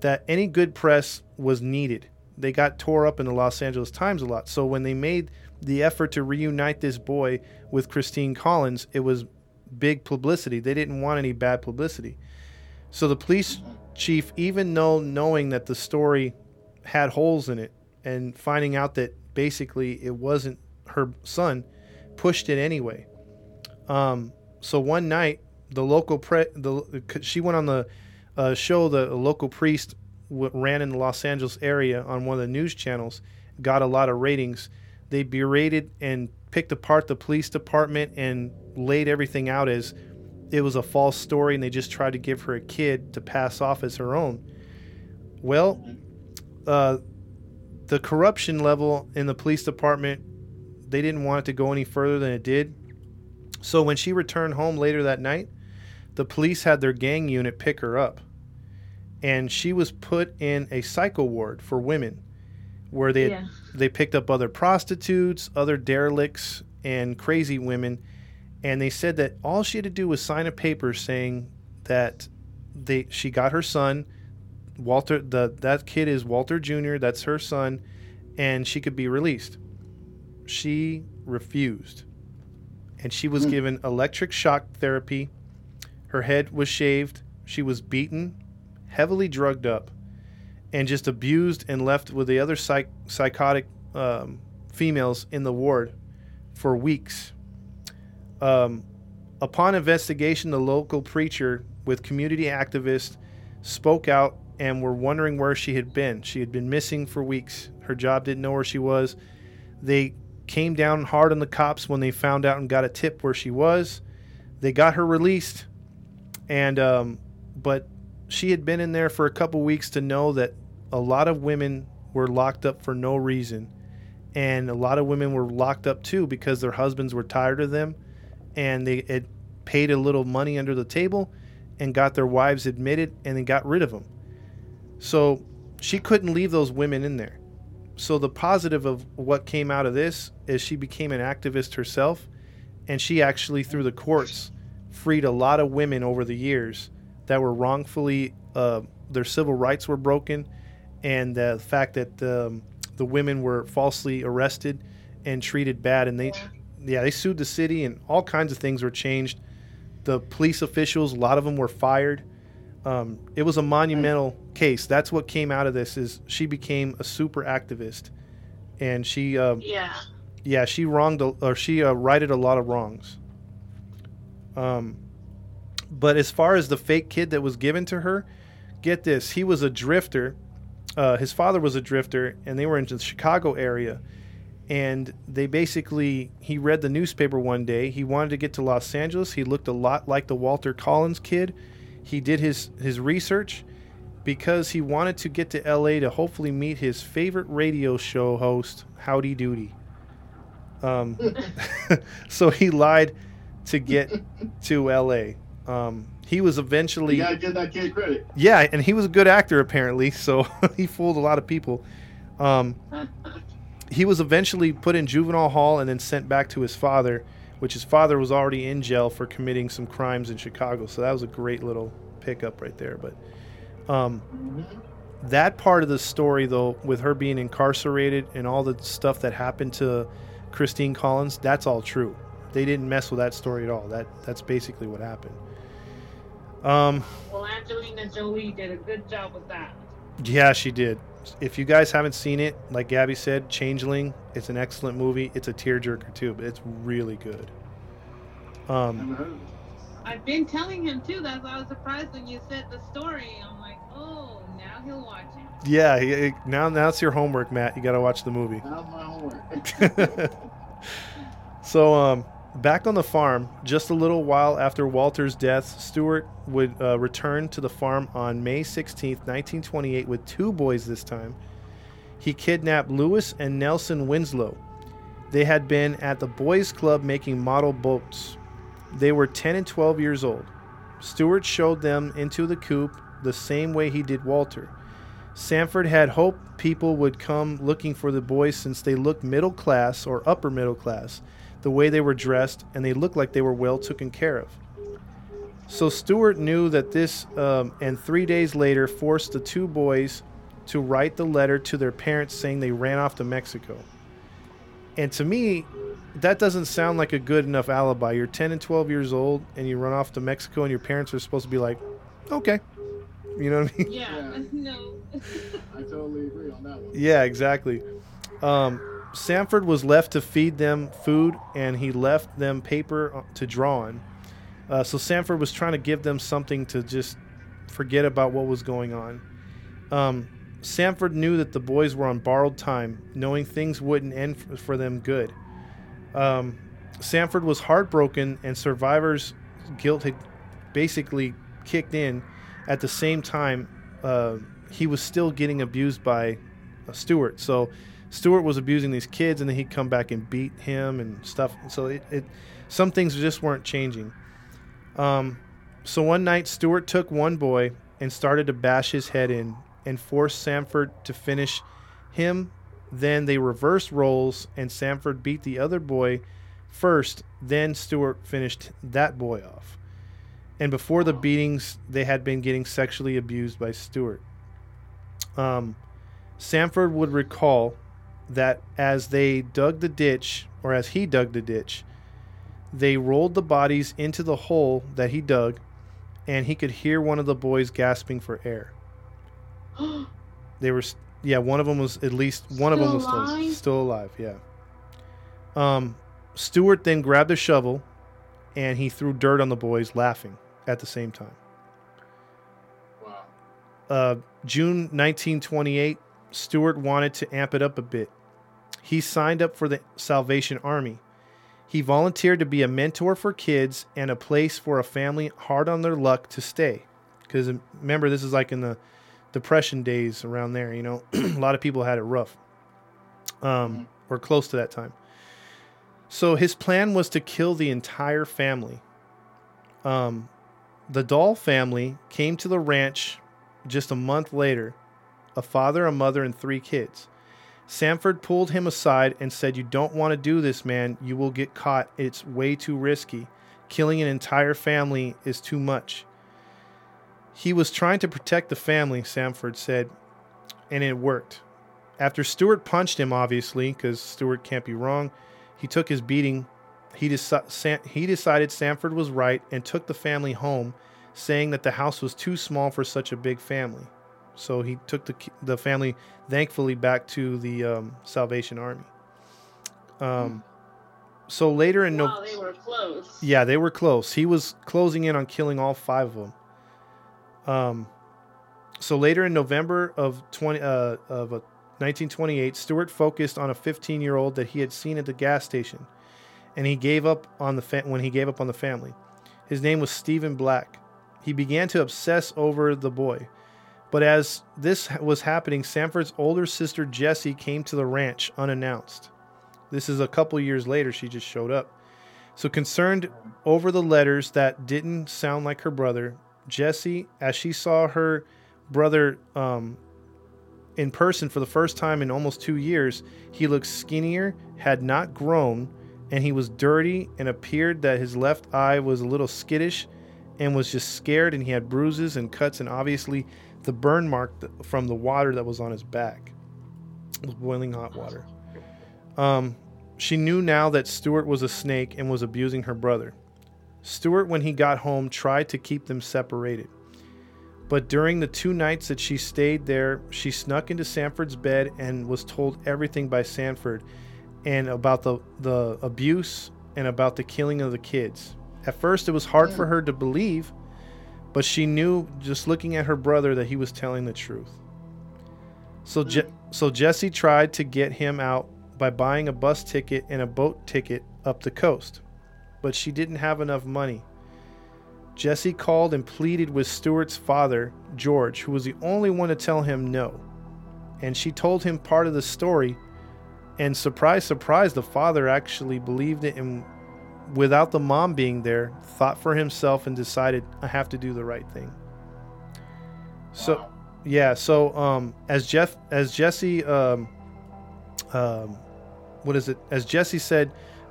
that any good press was needed. They got tore up in the Los Angeles Times a lot. So when they made the effort to reunite this boy with Christine Collins, it was big publicity. They didn't want any bad publicity. So the police chief, even though knowing that the story had holes in it and finding out that basically it wasn't her son, pushed it anyway. So one night, the local she went on the show. The local priest ran in the Los Angeles area on one of the news channels, got a lot of ratings. They berated and picked apart the police department and laid everything out as it was a false story, and they just tried to give her a kid to pass off as her own. Well, the corruption level in the police department, they didn't want it to go any further than it did. So when she returned home later that night, the police had their gang unit pick her up, and she was put in a psycho ward for women, where they picked up other prostitutes, other derelicts, and crazy women, and they said that all she had to do was sign a paper saying that she got her son, Walter. That kid is Walter Jr., that's her son, and she could be released. She refused, and she was given electric shock therapy. Her head was shaved. She was beaten, heavily drugged up, and just abused and left with the other psychotic females in the ward for weeks. Upon investigation, the local preacher with community activists spoke out and were wondering where she had been. She had been missing for weeks. Her job didn't know where she was. They came down hard on the cops when they found out and got a tip where she was. They got her released, and but she had been in there for a couple weeks to know that a lot of women were locked up for no reason, and a lot of women were locked up too because their husbands were tired of them, and they had paid a little money under the table and got their wives admitted and then got rid of them. So she couldn't leave those women in there. So the positive of what came out of this is she became an activist herself, and she actually, through the courts, freed a lot of women over the years that were wrongfully, their civil rights were broken, and the fact that the women were falsely arrested and treated bad, and they sued the city, and all kinds of things were changed. The police officials, a lot of them were fired. It was a monumental case. That's what came out of this, is she became a super activist, and she she righted a lot of wrongs. But as far as the fake kid that was given to her, get this, he was a drifter. His father was a drifter, and they were in the Chicago area, and they basically, he read the newspaper one day. He wanted to get to Los Angeles. He looked a lot like the Walter Collins kid. He did his research because he wanted to get to LA to hopefully meet his favorite radio show host, Howdy Doody. So he lied to get to LA. He was eventually... You gotta give that kid credit. Yeah, and he was a good actor apparently, so he fooled a lot of people. He was eventually put in juvenile hall and then sent back to his father, which his father was already in jail for committing some crimes in Chicago. So that was a great little pickup right there. But that part of the story, though, with her being incarcerated and all the stuff that happened to Christine Collins, that's all true. They didn't mess with that story at all. That's basically what happened. Well, Angelina Jolie did a good job with that. Yeah, she did. If you guys haven't seen it, like Gabby said, Changeling, it's an excellent movie. It's a tearjerker too, but it's really good. I've been telling him too. That's why I was surprised when you said the story. I'm like, oh, now he'll watch it. Yeah, now it's your homework, Matt. You got to watch the movie. Not my homework. So, back on the farm, just a little while after Walter's death, Stewart would return to the farm on May 16th, 1928, with two boys this time. He kidnapped Lewis and Nelson Winslow. They had been at the boys' club making model boats. They were 10 and 12 years old. Stewart showed them into the coop the same way he did Walter. Sanford had hoped people would come looking for the boys since they looked middle class or upper middle class, the way they were dressed, and they looked like they were well taken care of. So Stewart knew that this, and 3 days later forced the two boys to write the letter to their parents saying they ran off to Mexico. And to me, that doesn't sound like a good enough alibi. You're 10 and 12 years old and you run off to Mexico and your parents are supposed to be like, okay. You know what I mean? Yeah. No. I totally agree on that one. Yeah, exactly. Sanford was left to feed them food and he left them paper to draw on. So Sanford was trying to give them something to just forget about what was going on. Sanford knew that the boys were on borrowed time, knowing things wouldn't end for them good. Sanford was heartbroken and survivor's guilt had basically kicked in. At the same time, he was still getting abused by Stewart. So Stewart was abusing these kids, and then he'd come back and beat him and stuff. So some things just weren't changing. So one night, Stewart took one boy and started to bash his head in and forced Sanford to finish him. Then they reversed roles, and Sanford beat the other boy first. Then Stewart finished that boy off. And before the beatings, they had been getting sexually abused by Stewart. Sanford would recall that as they dug the ditch, or as he dug the ditch, they rolled the bodies into the hole that he dug, and he could hear one of the boys gasping for air. They were, yeah, one of them was at least one of them was still alive. Yeah. Stewart then grabbed a shovel and he threw dirt on the boys, laughing at the same time. Wow. June 1928, Stewart wanted to amp it up a bit. He signed up for the Salvation Army. He volunteered to be a mentor for kids and a place for a family hard on their luck to stay. Because remember, this is like in the Depression days around there, you know. A lot of people had it rough. Or close to that time. So his plan was to kill the entire family. The Dahl family came to the ranch just a month later. A father, a mother, and three kids. Sanford pulled him aside and said, "You don't want to do this, man. You will get caught. It's way too risky. Killing an entire family is too much." He was trying to protect the family, Sanford said, and it worked. After Stewart punched him, obviously, because Stewart can't be wrong, he took his beating. He decided Sanford was right and took the family home, saying that the house was too small for such a big family. So he took the family, thankfully, back to the Salvation Army. So later in November... Wow, they were close. Yeah, they were close. He was closing in on killing all five of them. So later in November of 1928, Stewart focused on a 15-year-old that he had seen at the gas station, and he gave up on the family. His name was Stephen Black. He began to obsess over the boy. But as this was happening, Sanford's older sister Jessie came to the ranch unannounced. This is a couple years later. She just showed up. So concerned over the letters that didn't sound like her brother, Jessie, as she saw her brother in person for the first time in almost 2 years, he looked skinnier, had not grown, and he was dirty and appeared that his left eye was a little skittish and was just scared, and he had bruises and cuts and obviously the burn mark from the water that was on his back. It was boiling hot water. She knew now that Stewart was a snake and was abusing her brother. Stewart, when he got home, tried to keep them separated. But during the 2 nights that she stayed there, she snuck into Sanford's bed and was told everything by Sanford and about the abuse and about the killing of the kids. At first, it was hard for her to believe, but she knew just looking at her brother that he was telling the truth. So Jessie tried to get him out by buying a bus ticket and a boat ticket up the coast, but she didn't have enough money. Jessie called and pleaded with Stewart's father, George, who was the only one to tell him no. And she told him part of the story, and surprise, surprise, the father actually believed it and, without the mom being there, thought for himself and decided, I have to do the right thing. Wow. So, yeah, so as Jessie said,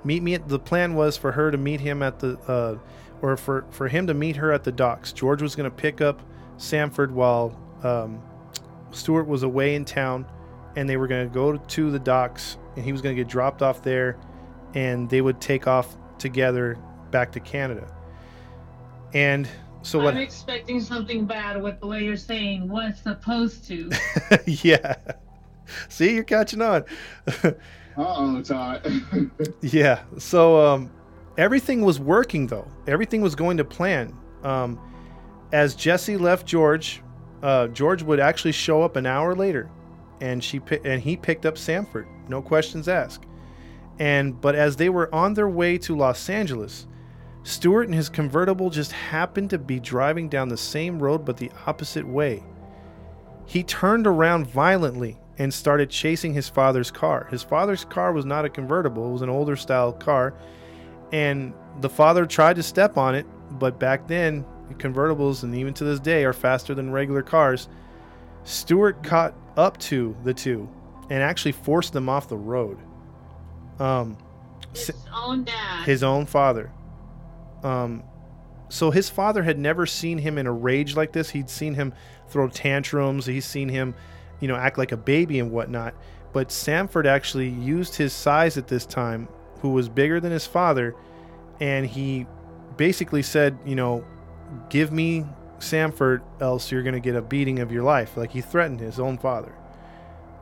the plan was for her to meet him at the, or for him to meet her at the docks. George was going to pick up Sanford while Stewart was away in town, and they were going to go to the docks, and he was going to get dropped off there, and they would take off together back to Canada. And so I'm expecting something bad with the way you're saying was supposed to. Yeah. See, you're catching on. Uh-oh, it's all right. Yeah. So everything was working, though. Everything was going to plan. As Jessie left George, George would actually show up an hour later, and he picked up Sanford, no questions asked. But as they were on their way to Los Angeles, Stewart and his convertible just happened to be driving down the same road but the opposite way. He turned around violently and started chasing his father's car. His father's car was not a convertible, it was an older style car, and the father tried to step on it, but back then, convertibles, and even to this day, are faster than regular cars. Stewart caught up to the two and actually forced them off the road. His own dad. His own father. So his father had never seen him in a rage like this. He'd seen him throw tantrums. He's seen him, act like a baby and whatnot. But Sanford actually used his size at this time, who was bigger than his father, and he basically said, give me Sanford, else you're going to get a beating of your life. Like, he threatened his own father.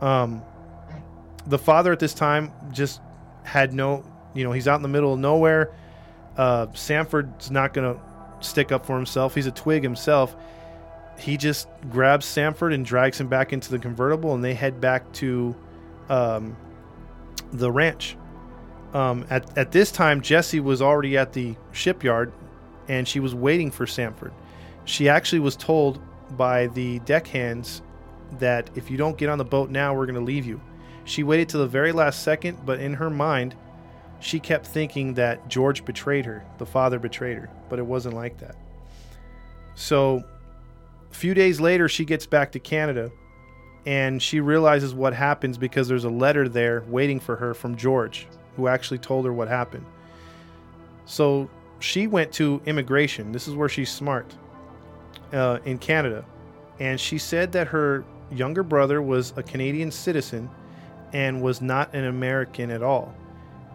The father at this time just had no, he's out in the middle of nowhere. Sanford's not going to stick up for himself. He's a twig himself. He just grabs Sanford and drags him back into the convertible, and they head back to the ranch. At this time, Jessie was already at the shipyard, and she was waiting for Sanford. She actually was told by the deckhands that if you don't get on the boat now, we're going to leave you. She waited till the very last second, but in her mind, she kept thinking that George betrayed her, the father betrayed her, but it wasn't like that. So a few days later, she gets back to Canada, and she realizes what happens because there's a letter there waiting for her from George, who actually told her what happened. So she went to immigration. This is where she's smart, in Canada. And she said that her younger brother was a Canadian citizen and was not an American at all.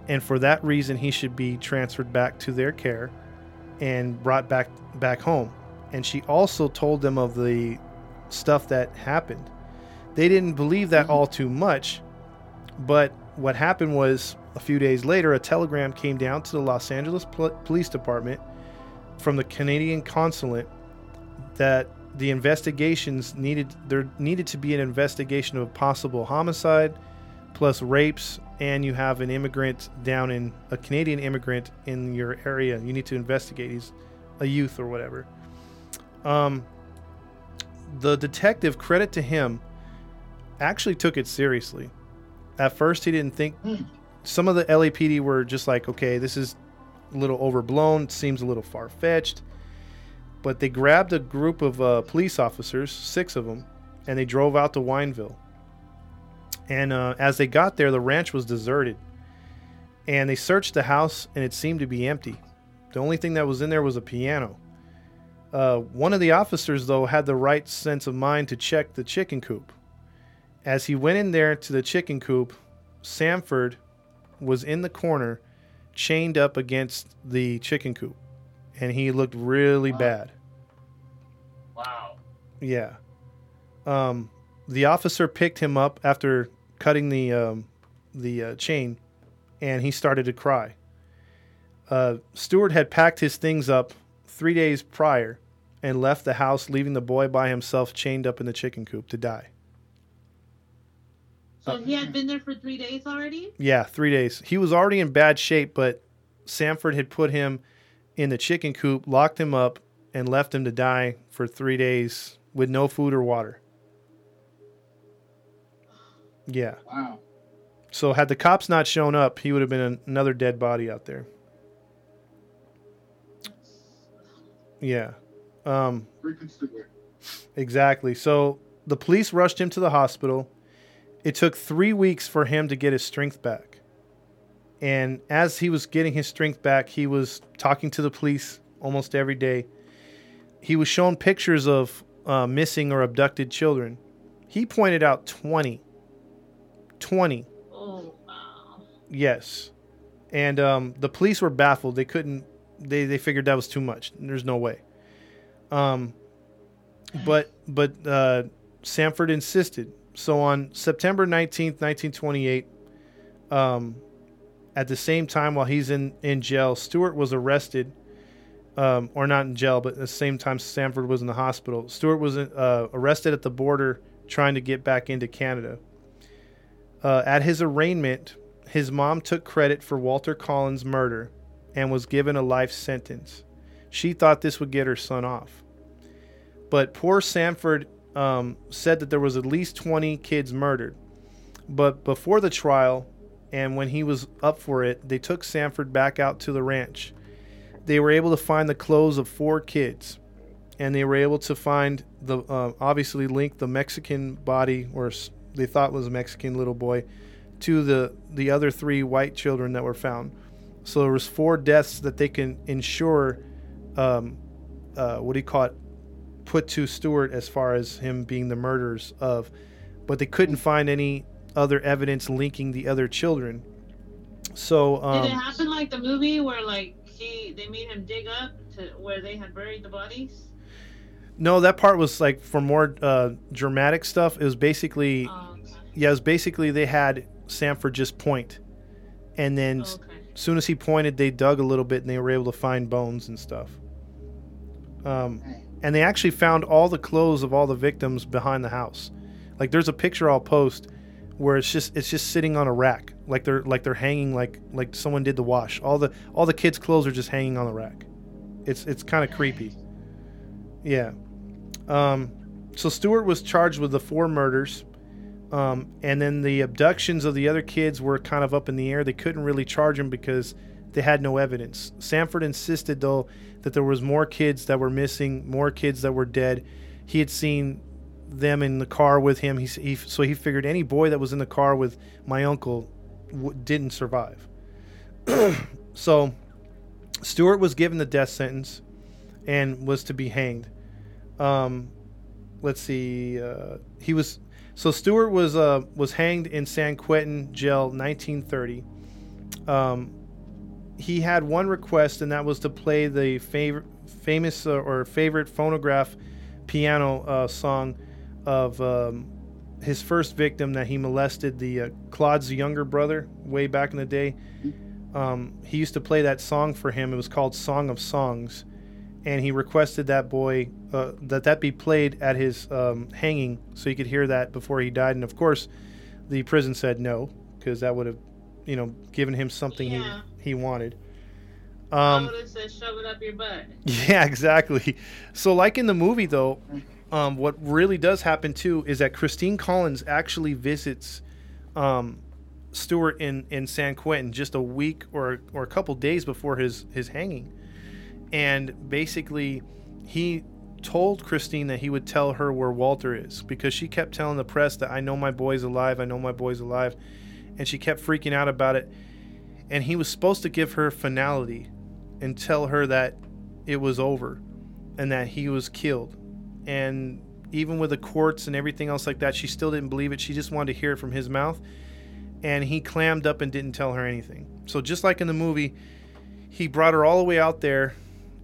And for that reason, he should be transferred back to their care and brought back home. And she also told them of the stuff that happened. They didn't believe that all too much, but what happened was, a few days later, a telegram came down to the Los Angeles Police Department from the Canadian consulate that the investigations needed to be an investigation of a possible homicide plus rapes, and you have a Canadian immigrant in your area. You need to investigate. He's a youth or whatever. The detective, credit to him, actually took it seriously. At first, he didn't think. Some of the LAPD were just like, okay, this is a little overblown. It seems a little far-fetched. But they grabbed a group of police officers, 6 of them, and they drove out to Wineville. And as they got there, the ranch was deserted. And they searched the house, and it seemed to be empty. The only thing that was in there was a piano. One of the officers, though, had the right sense of mind to check the chicken coop. As he went in there to the chicken coop, Sanford was in the corner, chained up against the chicken coop, and he looked really bad. Wow. Yeah. The officer picked him up after cutting the chain, and he started to cry. Stewart had packed his things up 3 days prior and left the house, leaving the boy by himself chained up in the chicken coop to die. So he had been there for 3 days already? Yeah, 3 days. He was already in bad shape, but Sanford had put him in the chicken coop, locked him up, and left him to die for 3 days with no food or water. Yeah. Wow. So had the cops not shown up, he would have been another dead body out there. Yeah. Freaking Stewart. Exactly. So the police rushed him to the hospital. It took 3 weeks for him to get his strength back. And as he was getting his strength back, he was talking to the police almost every day. He was shown pictures of missing or abducted children. He pointed out 20. 20. Oh, wow. Yes. And the police were baffled. They couldn't... They figured that was too much. There's no way. But Sanford insisted. So on September 19th, 1928, at the same time while he's in jail, Stewart was arrested, or not in jail, but at the same time Sanford was in the hospital. Stewart was arrested at the border trying to get back into Canada. At his arraignment, his mom took credit for Walter Collins' murder and was given a life sentence. She thought this would get her son off. But poor Sanford... said that there was at least 20 kids murdered. But before the trial, and when he was up for it, they took Sanford back out to the ranch. They were able to find the clothes of 4 kids, and they were able to find the obviously linked the Mexican body, or they thought was a Mexican little boy, to the other 3 white children that were found. So there was 4 deaths that they can ensure put to Stewart as far as him being the murderers of, but they couldn't find any other evidence linking the other children. So did it happen like the movie where like they made him dig up to where they had buried the bodies? No, that part was like for more dramatic stuff. It was basically it was basically they had Sanford just point, and then as soon as he pointed, they dug a little bit and they were able to find bones and stuff. And they actually found all the clothes of all the victims behind the house. Like there's a picture I'll post where it's just sitting on a rack, like they're hanging, like someone did the wash. All the kids' clothes are just hanging on the rack. It's kind of creepy. Yeah. So Stewart was charged with the 4 murders, and then the abductions of the other kids were kind of up in the air. They couldn't really charge him because they had no evidence. Sanford insisted, though, that there was more kids that were missing, more kids that were dead. He had seen them in the car with him, so he figured any boy that was in the car with my uncle didn't survive. So Stewart was given the death sentence and was to be hanged. Stewart was hanged in San Quentin jail 1930. He had one request, and that was to play the favorite phonograph piano song of his first victim that he molested, the Claude's younger brother, way back in the day. He used to play that song for him. It was called Song of Songs, and he requested that boy that be played at his hanging so he could hear that before he died. And, of course, the prison said no because that would have, given him something he wanted. I would have said, shove it up your butt. Yeah, exactly. So like in the movie, though, what really does happen, too, is that Christine Collins actually visits Stewart in San Quentin just a week or a couple days before his hanging. And basically, he told Christine that he would tell her where Walter is because she kept telling the press that, I know my boy's alive, I know my boy's alive. And she kept freaking out about it. And he was supposed to give her finality and tell her that it was over and that he was killed. And even with the courts and everything else like that, she still didn't believe it. She just wanted to hear it from his mouth. And he clammed up and didn't tell her anything. So just like in the movie, he brought her all the way out there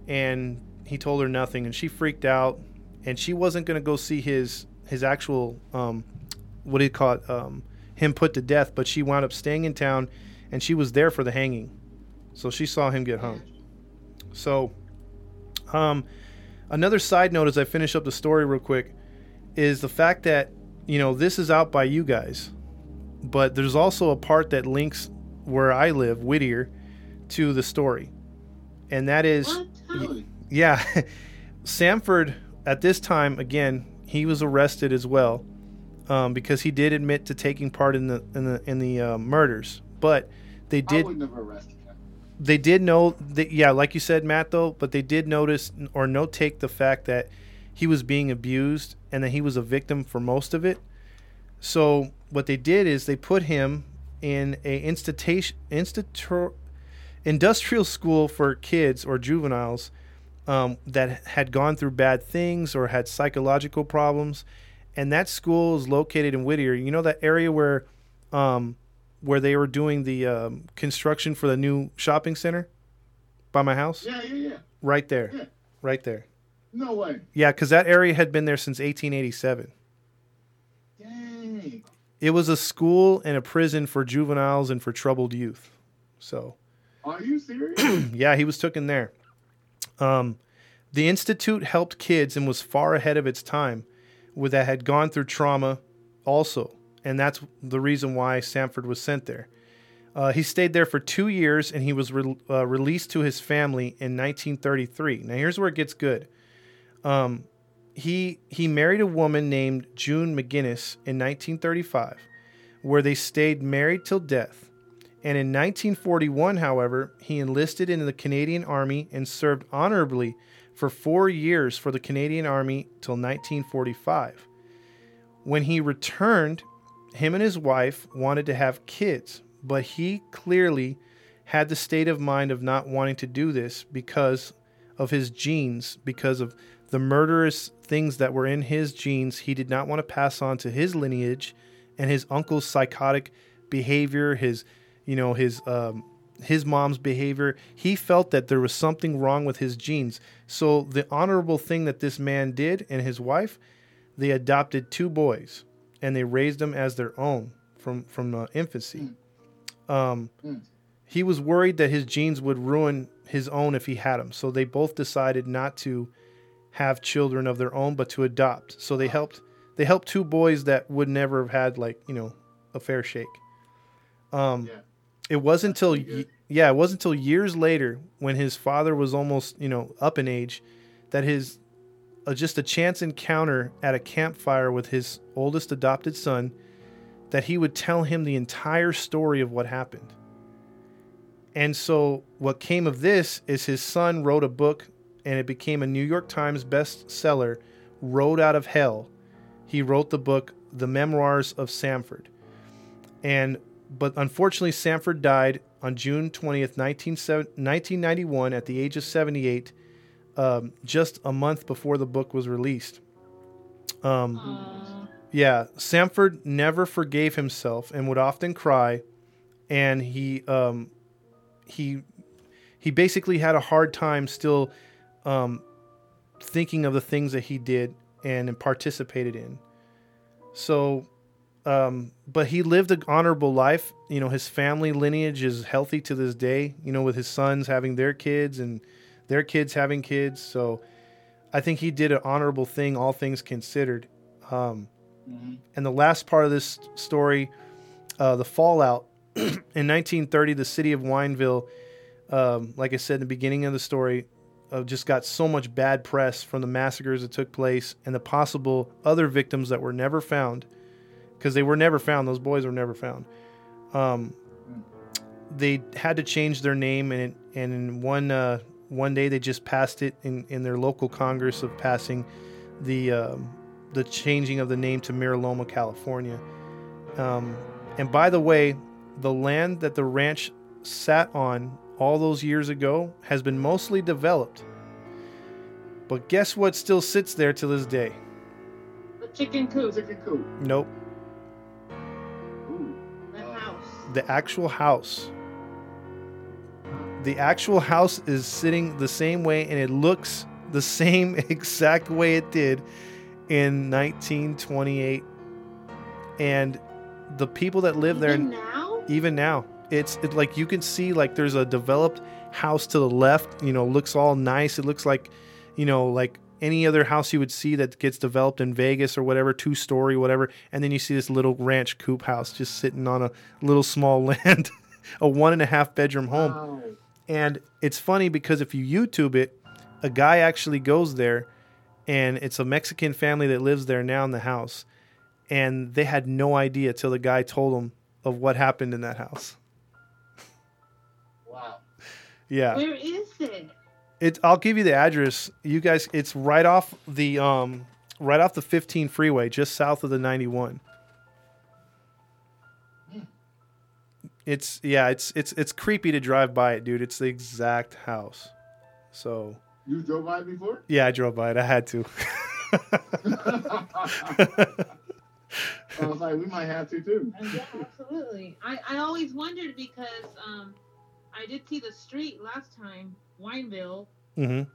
and he told her nothing. And she freaked out. And she wasn't going to go see his actual, him put to death. But she wound up staying in town. And she was there for the hanging. So she saw him get hung. So, another side note as I finish up the story real quick is the fact that, you know, this is out by you guys, but there's also a part that links where I live, Whittier, to the story. And that is, Sanford at this time, again, he was arrested as well, because he did admit to taking part in the murders, but they did, I wouldn't have arrested him. They did know that, yeah, like you said, Matt, though, but they did notice or note the fact that he was being abused and that he was a victim for most of it. So what they did is they put him in a industrial school for kids or juveniles that had gone through bad things or had psychological problems. And that school is located in Whittier. You know that area where they were doing the construction for the new shopping center by my house? Yeah. Right there. Yeah. Right there. No way. Yeah, because that area had been there since 1887. Dang. It was a school and a prison for juveniles and for troubled youth. So. Are you serious? Yeah, he was took in there. The institute helped kids and was far ahead of its time, with that had gone through trauma also. And that's the reason why Sanford was sent there. He stayed there for 2 years, and he was released to his family in 1933. Now, here's where it gets good. He married a woman named June McGinnis in 1935, where they stayed married till death. And in 1941, however, he enlisted in the Canadian Army and served honorably for 4 years for the Canadian Army till 1945. When he returned, him and his wife wanted to have kids, but he clearly had the state of mind of not wanting to do this because of his genes, because of the murderous things that were in his genes. He did not want to pass on to his lineage and his uncle's psychotic behavior, his mom's behavior. He felt that there was something wrong with his genes. So the honorable thing that this man did and his wife, they adopted two boys and they raised them as their own from infancy. He was worried that his genes would ruin his own if he had them. So they both decided not to have children of their own, but to adopt. So they helped two boys that would never have had, like, you know, a fair shake. It wasn't until years later, when his father was almost, you know, up in age, that his just a chance encounter at a campfire with his oldest adopted son, that he would tell him the entire story of what happened. And so what came of this is his son wrote a book, and it became a New York Times bestseller, Road Out of Hell. He wrote the book, The Memoirs of Sanford. But unfortunately, Sanford died on June 20th, 1991, at the age of 78, just a month before the book was released. Sanford never forgave himself and would often cry, and he basically had a hard time still thinking of the things that he did and participated in. So. But he lived an honorable life. You know, his family lineage is healthy to this day, you know, with his sons having their kids and their kids having kids. So I think he did an honorable thing, all things considered. And the last part of this story, the fallout in 1930, the city of Wineville, like I said, in the beginning of the story, just got so much bad press from the massacres that took place and the possible other victims that were never found. Because they were never found. Those boys were never found. They had to change their name, and in one day they just passed it in their local Congress of passing the changing of the name to Mira Loma, California. And by the way, the land that the ranch sat on all those years ago has been mostly developed. But guess what still sits there to this day? The chicken coop. Nope. The actual house is sitting the same way, and it looks the same exact way it did in 1928. And the people that live even there now? it's like you can see like there's a developed house to the left, you know, looks all nice. It looks like, you know, like any other house you would see that gets developed in Vegas or whatever, 2-story, whatever. And then you see this little ranch coop house just sitting on a little small land, a 1.5-bedroom home. Wow. And it's funny because if you YouTube it, a guy actually goes there, and it's a Mexican family that lives there now in the house. And they had no idea till the guy told them of what happened in that house. Wow. Yeah. Where is it? I'll give you the address. You guys, it's right off the 15 freeway, just south of the 91. It's creepy to drive by it, dude. It's the exact house. So you drove by it before? Yeah, I drove by it. I had to. I was like, we might have to too. Yeah, absolutely. I always wondered because I did see the street last time, Wineville, and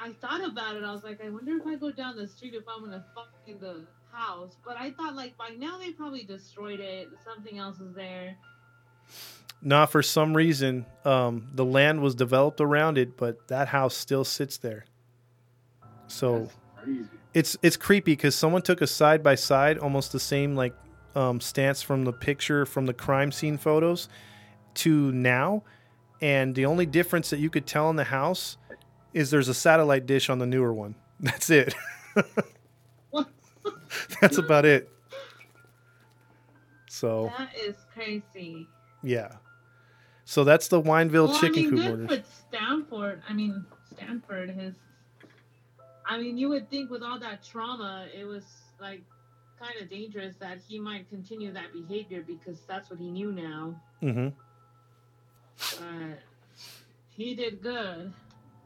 I thought about it. I was like, I wonder if I go down the street if I'm gonna find the house. But I thought like by now they probably destroyed it. Something else is there. Nah, for some reason, the land was developed around it, but that house still sits there. So it's creepy because someone took a side by side, almost the same like stance from the picture from the crime scene photos to now, and the only difference that you could tell in the house is there's a satellite dish on the newer one. That's it. That's about it. So that is crazy. Yeah. So that's the Wineville chicken coop orders. But Sanford has. I mean, you would think with all that trauma, it was like kind of dangerous that he might continue that behavior because that's what he knew now. Mm-hmm. But he did good.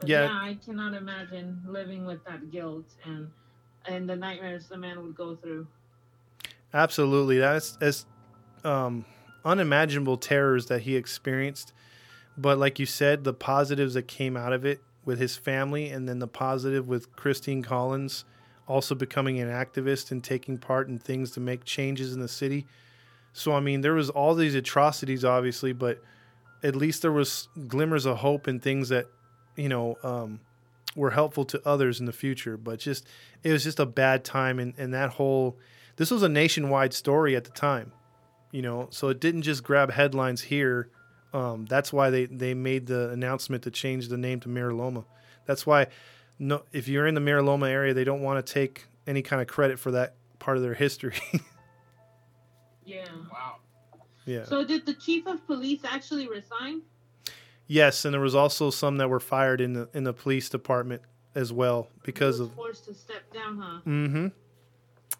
But yeah. I cannot imagine living with that guilt and the nightmares the man would go through. Absolutely. That's unimaginable terrors that he experienced, but like you said, the positives that came out of it with his family, and then the positive with Christine Collins also becoming an activist and taking part in things to make changes in the city. So I mean, there was all these atrocities obviously, but at least there was glimmers of hope and things that, you know, were helpful to others in the future. But just it was just a bad time, and that whole, this was a nationwide story at the time. You know, so it didn't just grab headlines here. That's why they made the announcement to change the name to Mira Loma. That's why, no, if you're in the Mira Loma area, they don't want to take any kind of credit for that part of their history. Yeah. Wow. Yeah. So did the chief of police actually resign? Yes, and there was also some that were fired in the police department as well because of forced to step down, huh? Mm-hmm.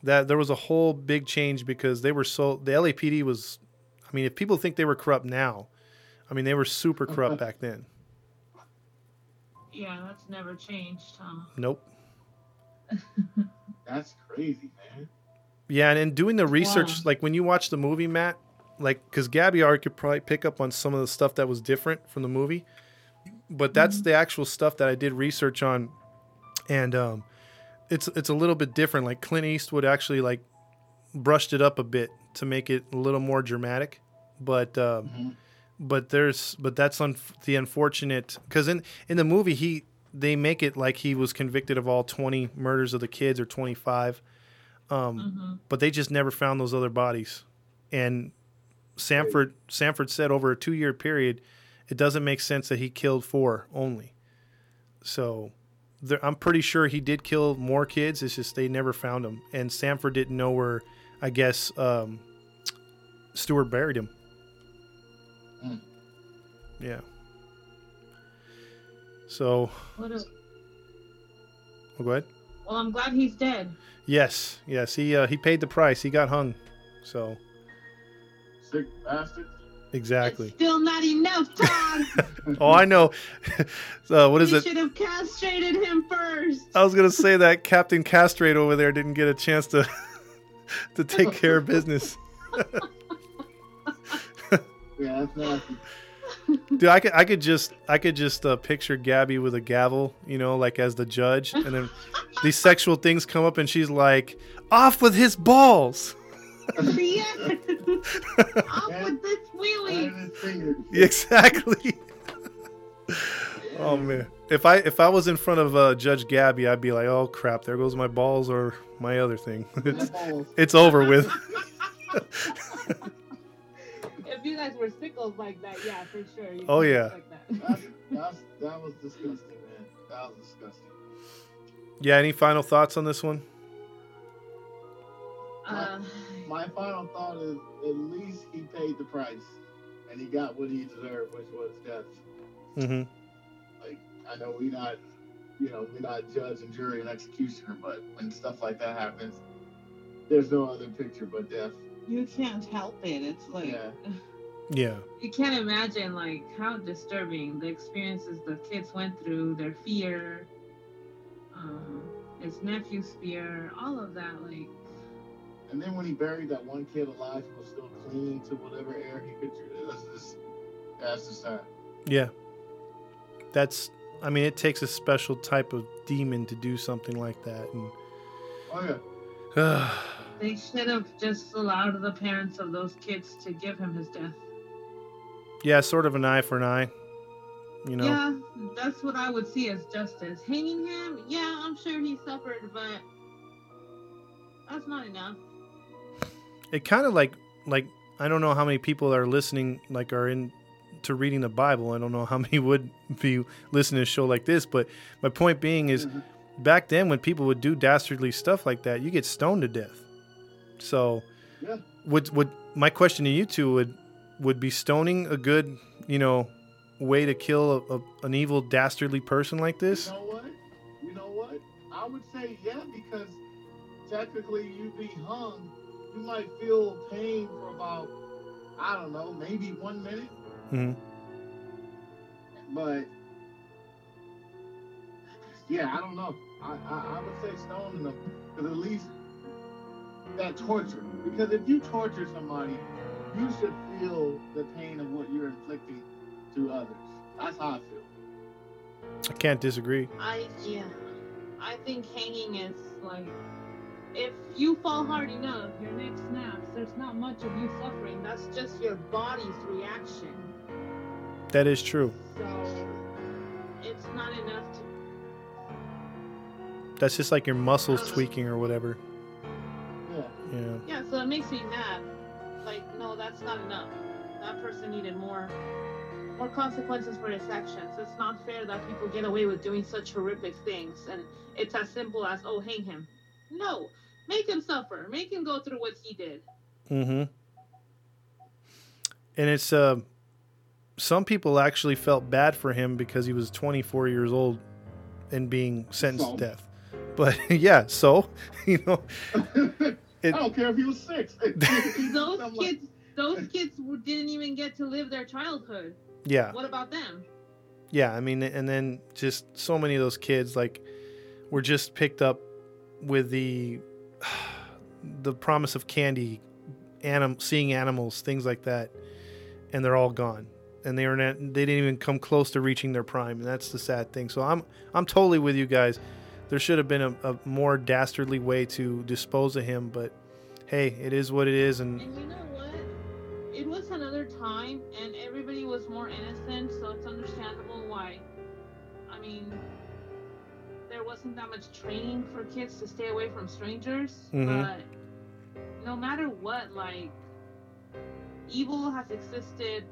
That there was a whole big change because they were so, the LAPD was, I mean, if people think they were corrupt now, I mean, they were super corrupt back then. Yeah, that's never changed, huh? Nope. That's crazy, man. Yeah, and in doing the research, like when you watch the movie, Matt, like, because Gabiard could probably pick up on some of the stuff that was different from the movie, but that's the actual stuff that I did research on, and, it's a little bit different. Like Clint Eastwood actually like brushed it up a bit to make it a little more dramatic, but that's the unfortunate, because in the movie they make it like he was convicted of all 20 murders of the kids or 25, but they just never found those other bodies. And Sanford said over a 2-year period, it doesn't make sense that he killed 4 only. So. I'm pretty sure he did kill more kids. It's just they never found him. And Sanford didn't know where, I guess, Stewart buried him. Mm. Yeah. So. Go ahead. Well, I'm glad he's dead. Yes. He paid the price. He got hung. So. Sick bastard. Exactly. It's still not enough time. Oh, I know. So what is it? You should have castrated him first. I was gonna say that Captain Castrate over there didn't get a chance to take care of business. Yeah, that's nasty. Dude, I could just picture Gabby with a gavel, you know, like as the judge, and then these sexual things come up, and she's like, "Off with his balls." Off with this wheelie. Exactly. Oh man, if I was in front of Judge Gabby, I'd be like, oh crap, there goes my balls or my other thing. It's over with. If you guys were sickled like that, yeah, for sure. Oh yeah. Like that was disgusting, man. That was disgusting. Yeah. Any final thoughts on this one? My final thought is, at least he paid the price, and he got what he deserved, which was death. Mm-hmm. Like, I know we're not judge and jury and executioner, but when stuff like that happens, there's no other picture but death. You can't help it. It's like, yeah. You can't imagine like how disturbing the experiences the kids went through, their fear, his nephew's fear, all of that, like. And then when he buried that one kid alive, he was still clinging to whatever air he could. That's just sad. Yeah. I mean, it takes a special type of demon to do something like that. And, oh, yeah. They should have just allowed the parents of those kids to give him his death. Yeah, sort of an eye for an eye. You know? Yeah, that's what I would see as justice. Hanging him, yeah, I'm sure he suffered, but that's not enough. It kind of like I don't know how many people that are listening, like, are into reading the Bible. I don't know how many would be listening to a show like this, but my point being is, mm-hmm. back then when people would do dastardly stuff like that, you get stoned to death. So, yeah. would my question to you two would be stoning a good, you know, way to kill an evil, dastardly person like this? You know what? I would say yeah, because technically you'd be hung. You might feel pain for about, I don't know, maybe 1 minute. Mm-hmm. But yeah, I don't know. I would say stoning them, because at least that torture. Because if you torture somebody, you should feel the pain of what you're inflicting to others. That's how I feel. I can't disagree. I think hanging is like, if you fall hard enough, your neck snaps. There's not much of you suffering. That's just your body's reaction. That is true. So it's not enough to. That's just like your muscles tweaking or whatever. Yeah. Yeah. So it makes me mad. Like, no, that's not enough. That person needed more consequences for his actions. It's not fair that people get away with doing such horrific things, and it's as simple as, oh, hang him. No. Make him suffer. Make him go through what he did. Mm-hmm. And it's, some people actually felt bad for him because he was 24 years old and being sentenced to death. But, yeah, so, you know. I don't care if he was 6. Those kids didn't even get to live their childhood. Yeah. What about them? Yeah, I mean, and then just so many of those kids, like, were just picked up with the promise of candy, seeing animals, things like that, and they're all gone, and they didn't even come close to reaching their prime, and that's the sad thing. So I'm totally with you guys. There should have been a more dastardly way to dispose of him, but hey, it is what it is. And you know what? It was another time, and everybody was more innocent, so it's understandable why. I mean, there wasn't that much training for kids to stay away from strangers, mm-hmm. but no matter what, like, evil has existed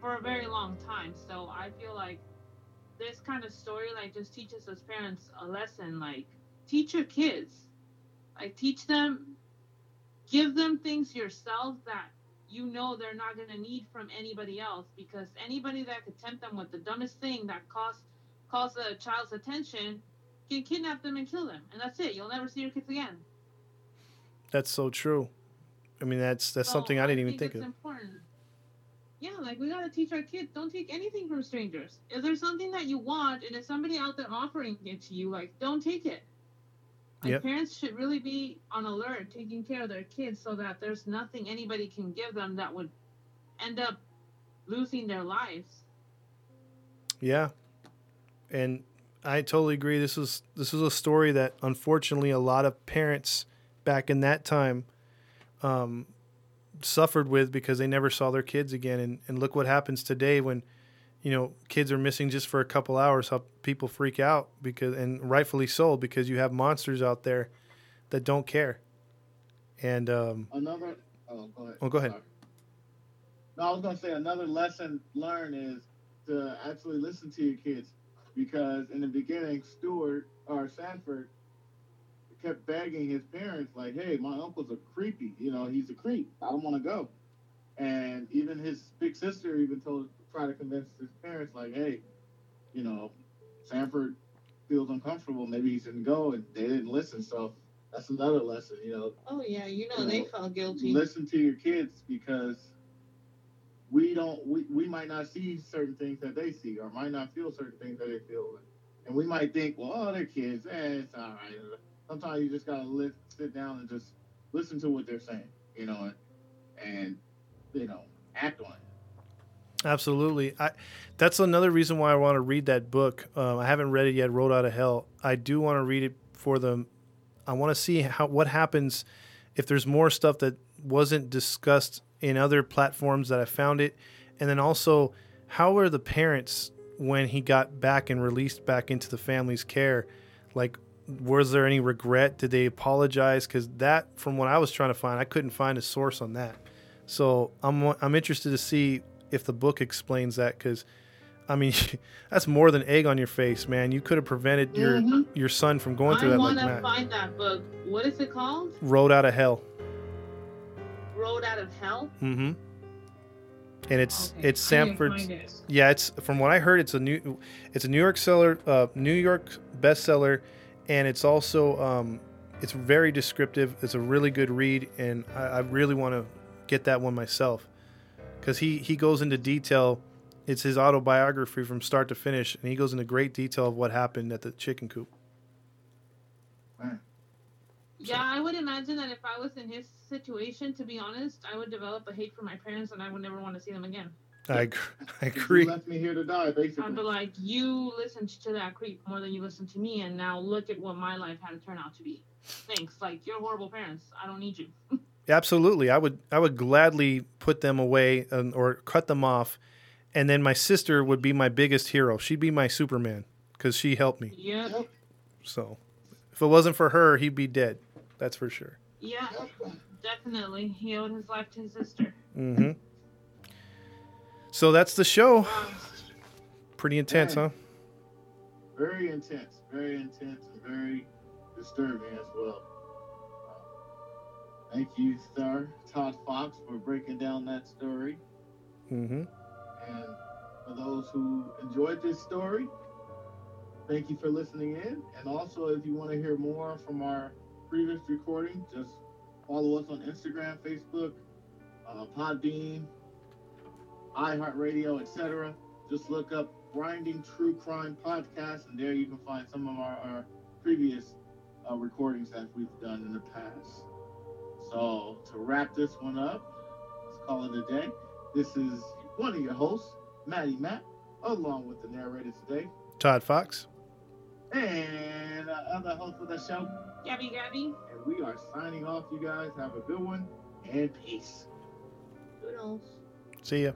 for a very long time, so I feel like this kind of story, like, just teaches us parents a lesson. Like, teach your kids. Like, teach them, give them things yourself that you know they're not going to need from anybody else, because anybody that could tempt them with the dumbest thing that calls a child's attention can kidnap them and kill them, and that's it. You'll never see your kids again. That's so true. I mean, that's something I didn't even think of. Important. Yeah, like, we gotta teach our kids, don't take anything from strangers. If there's something that you want and if somebody out there offering it to you, like, don't take it. Like, yep. Parents should really be on alert, taking care of their kids, so that there's nothing anybody can give them that would end up losing their lives. Yeah. And I totally agree. This is a story that, unfortunately, a lot of parents back in that time suffered with because they never saw their kids again. And look what happens today when, you know, kids are missing just for a couple hours, how people freak out, because, and rightfully so, because you have monsters out there that don't care. And go ahead. Sorry. No, I was going to say another lesson learned is to actually listen to your kids, because in the beginning, Sanford kept begging his parents, like, hey, my uncle's a creepy, you know, he's a creep, I don't want to go. And even his big sister even try to convince his parents, like, hey, you know, Sanford feels uncomfortable, maybe he shouldn't go, and they didn't listen. So that's another lesson, you know. Oh, yeah, they felt guilty. Listen to your kids, because we might not see certain things that they see, or might not feel certain things that they feel. And we might think, well, oh, they're kids, it's all right. Sometimes you just got to sit down and just listen to what they're saying, you know, and you know, act on it. Absolutely. That's another reason why I want to read that book. I haven't read it yet, Road Out of Hell. I do want to read it for them. I want to see what happens if there's more stuff that wasn't discussed in other platforms that I found it. And then also, how were the parents when he got back and released back into the family's care? Like, was there any regret? Did they apologize? Because that, from what I was trying to find, I couldn't find a source on that. So I'm interested to see if the book explains that, because, I mean, that's more than egg on your face, man. You could have prevented your son from going through that like that. I want to find that book. What is it called? Road Out of Hell. Road Out of Hell? Mm-hmm. And it's Sanford's. Yeah, it's, from what I heard, it's a New York bestseller. And it's also, it's very descriptive. It's a really good read, and I really want to get that one myself, because he goes into detail. It's his autobiography from start to finish, and he goes into great detail of what happened at the chicken coop. Yeah, I would imagine that if I was in his situation, to be honest, I would develop a hate for my parents, and I would never want to see them again. I agree. You left me here to die, basically. I'd be like, you listened to that creep more than you listened to me, and now look at what my life had to turn out to be. Thanks. Like, you're horrible parents. I don't need you. Absolutely. I would gladly put them away or cut them off, and then my sister would be my biggest hero. She'd be my Superman, because she helped me. Yeah. So, if it wasn't for her, he'd be dead. That's for sure. Yeah, definitely. He owed his life to his sister. Mm-hmm. So that's the show. Pretty intense, huh? Very intense, and very disturbing as well. Thank you, Sir Todd Fox, for breaking down that story. Mm-hmm. And for those who enjoyed this story, thank you for listening in. And also, if you want to hear more from our previous recording, just follow us on Instagram, Facebook, Podbean, iHeartRadio, etc. Just look up Grinding True Crime Podcast, and there you can find some of our previous recordings that we've done in the past. So, to wrap this one up, let's call it a day. This is one of your hosts, Matty Matt, along with the narrator today, Todd Fox, and our other host of the show, Gabby. And we are signing off, you guys. Have a good one, and peace. Toodles. See ya.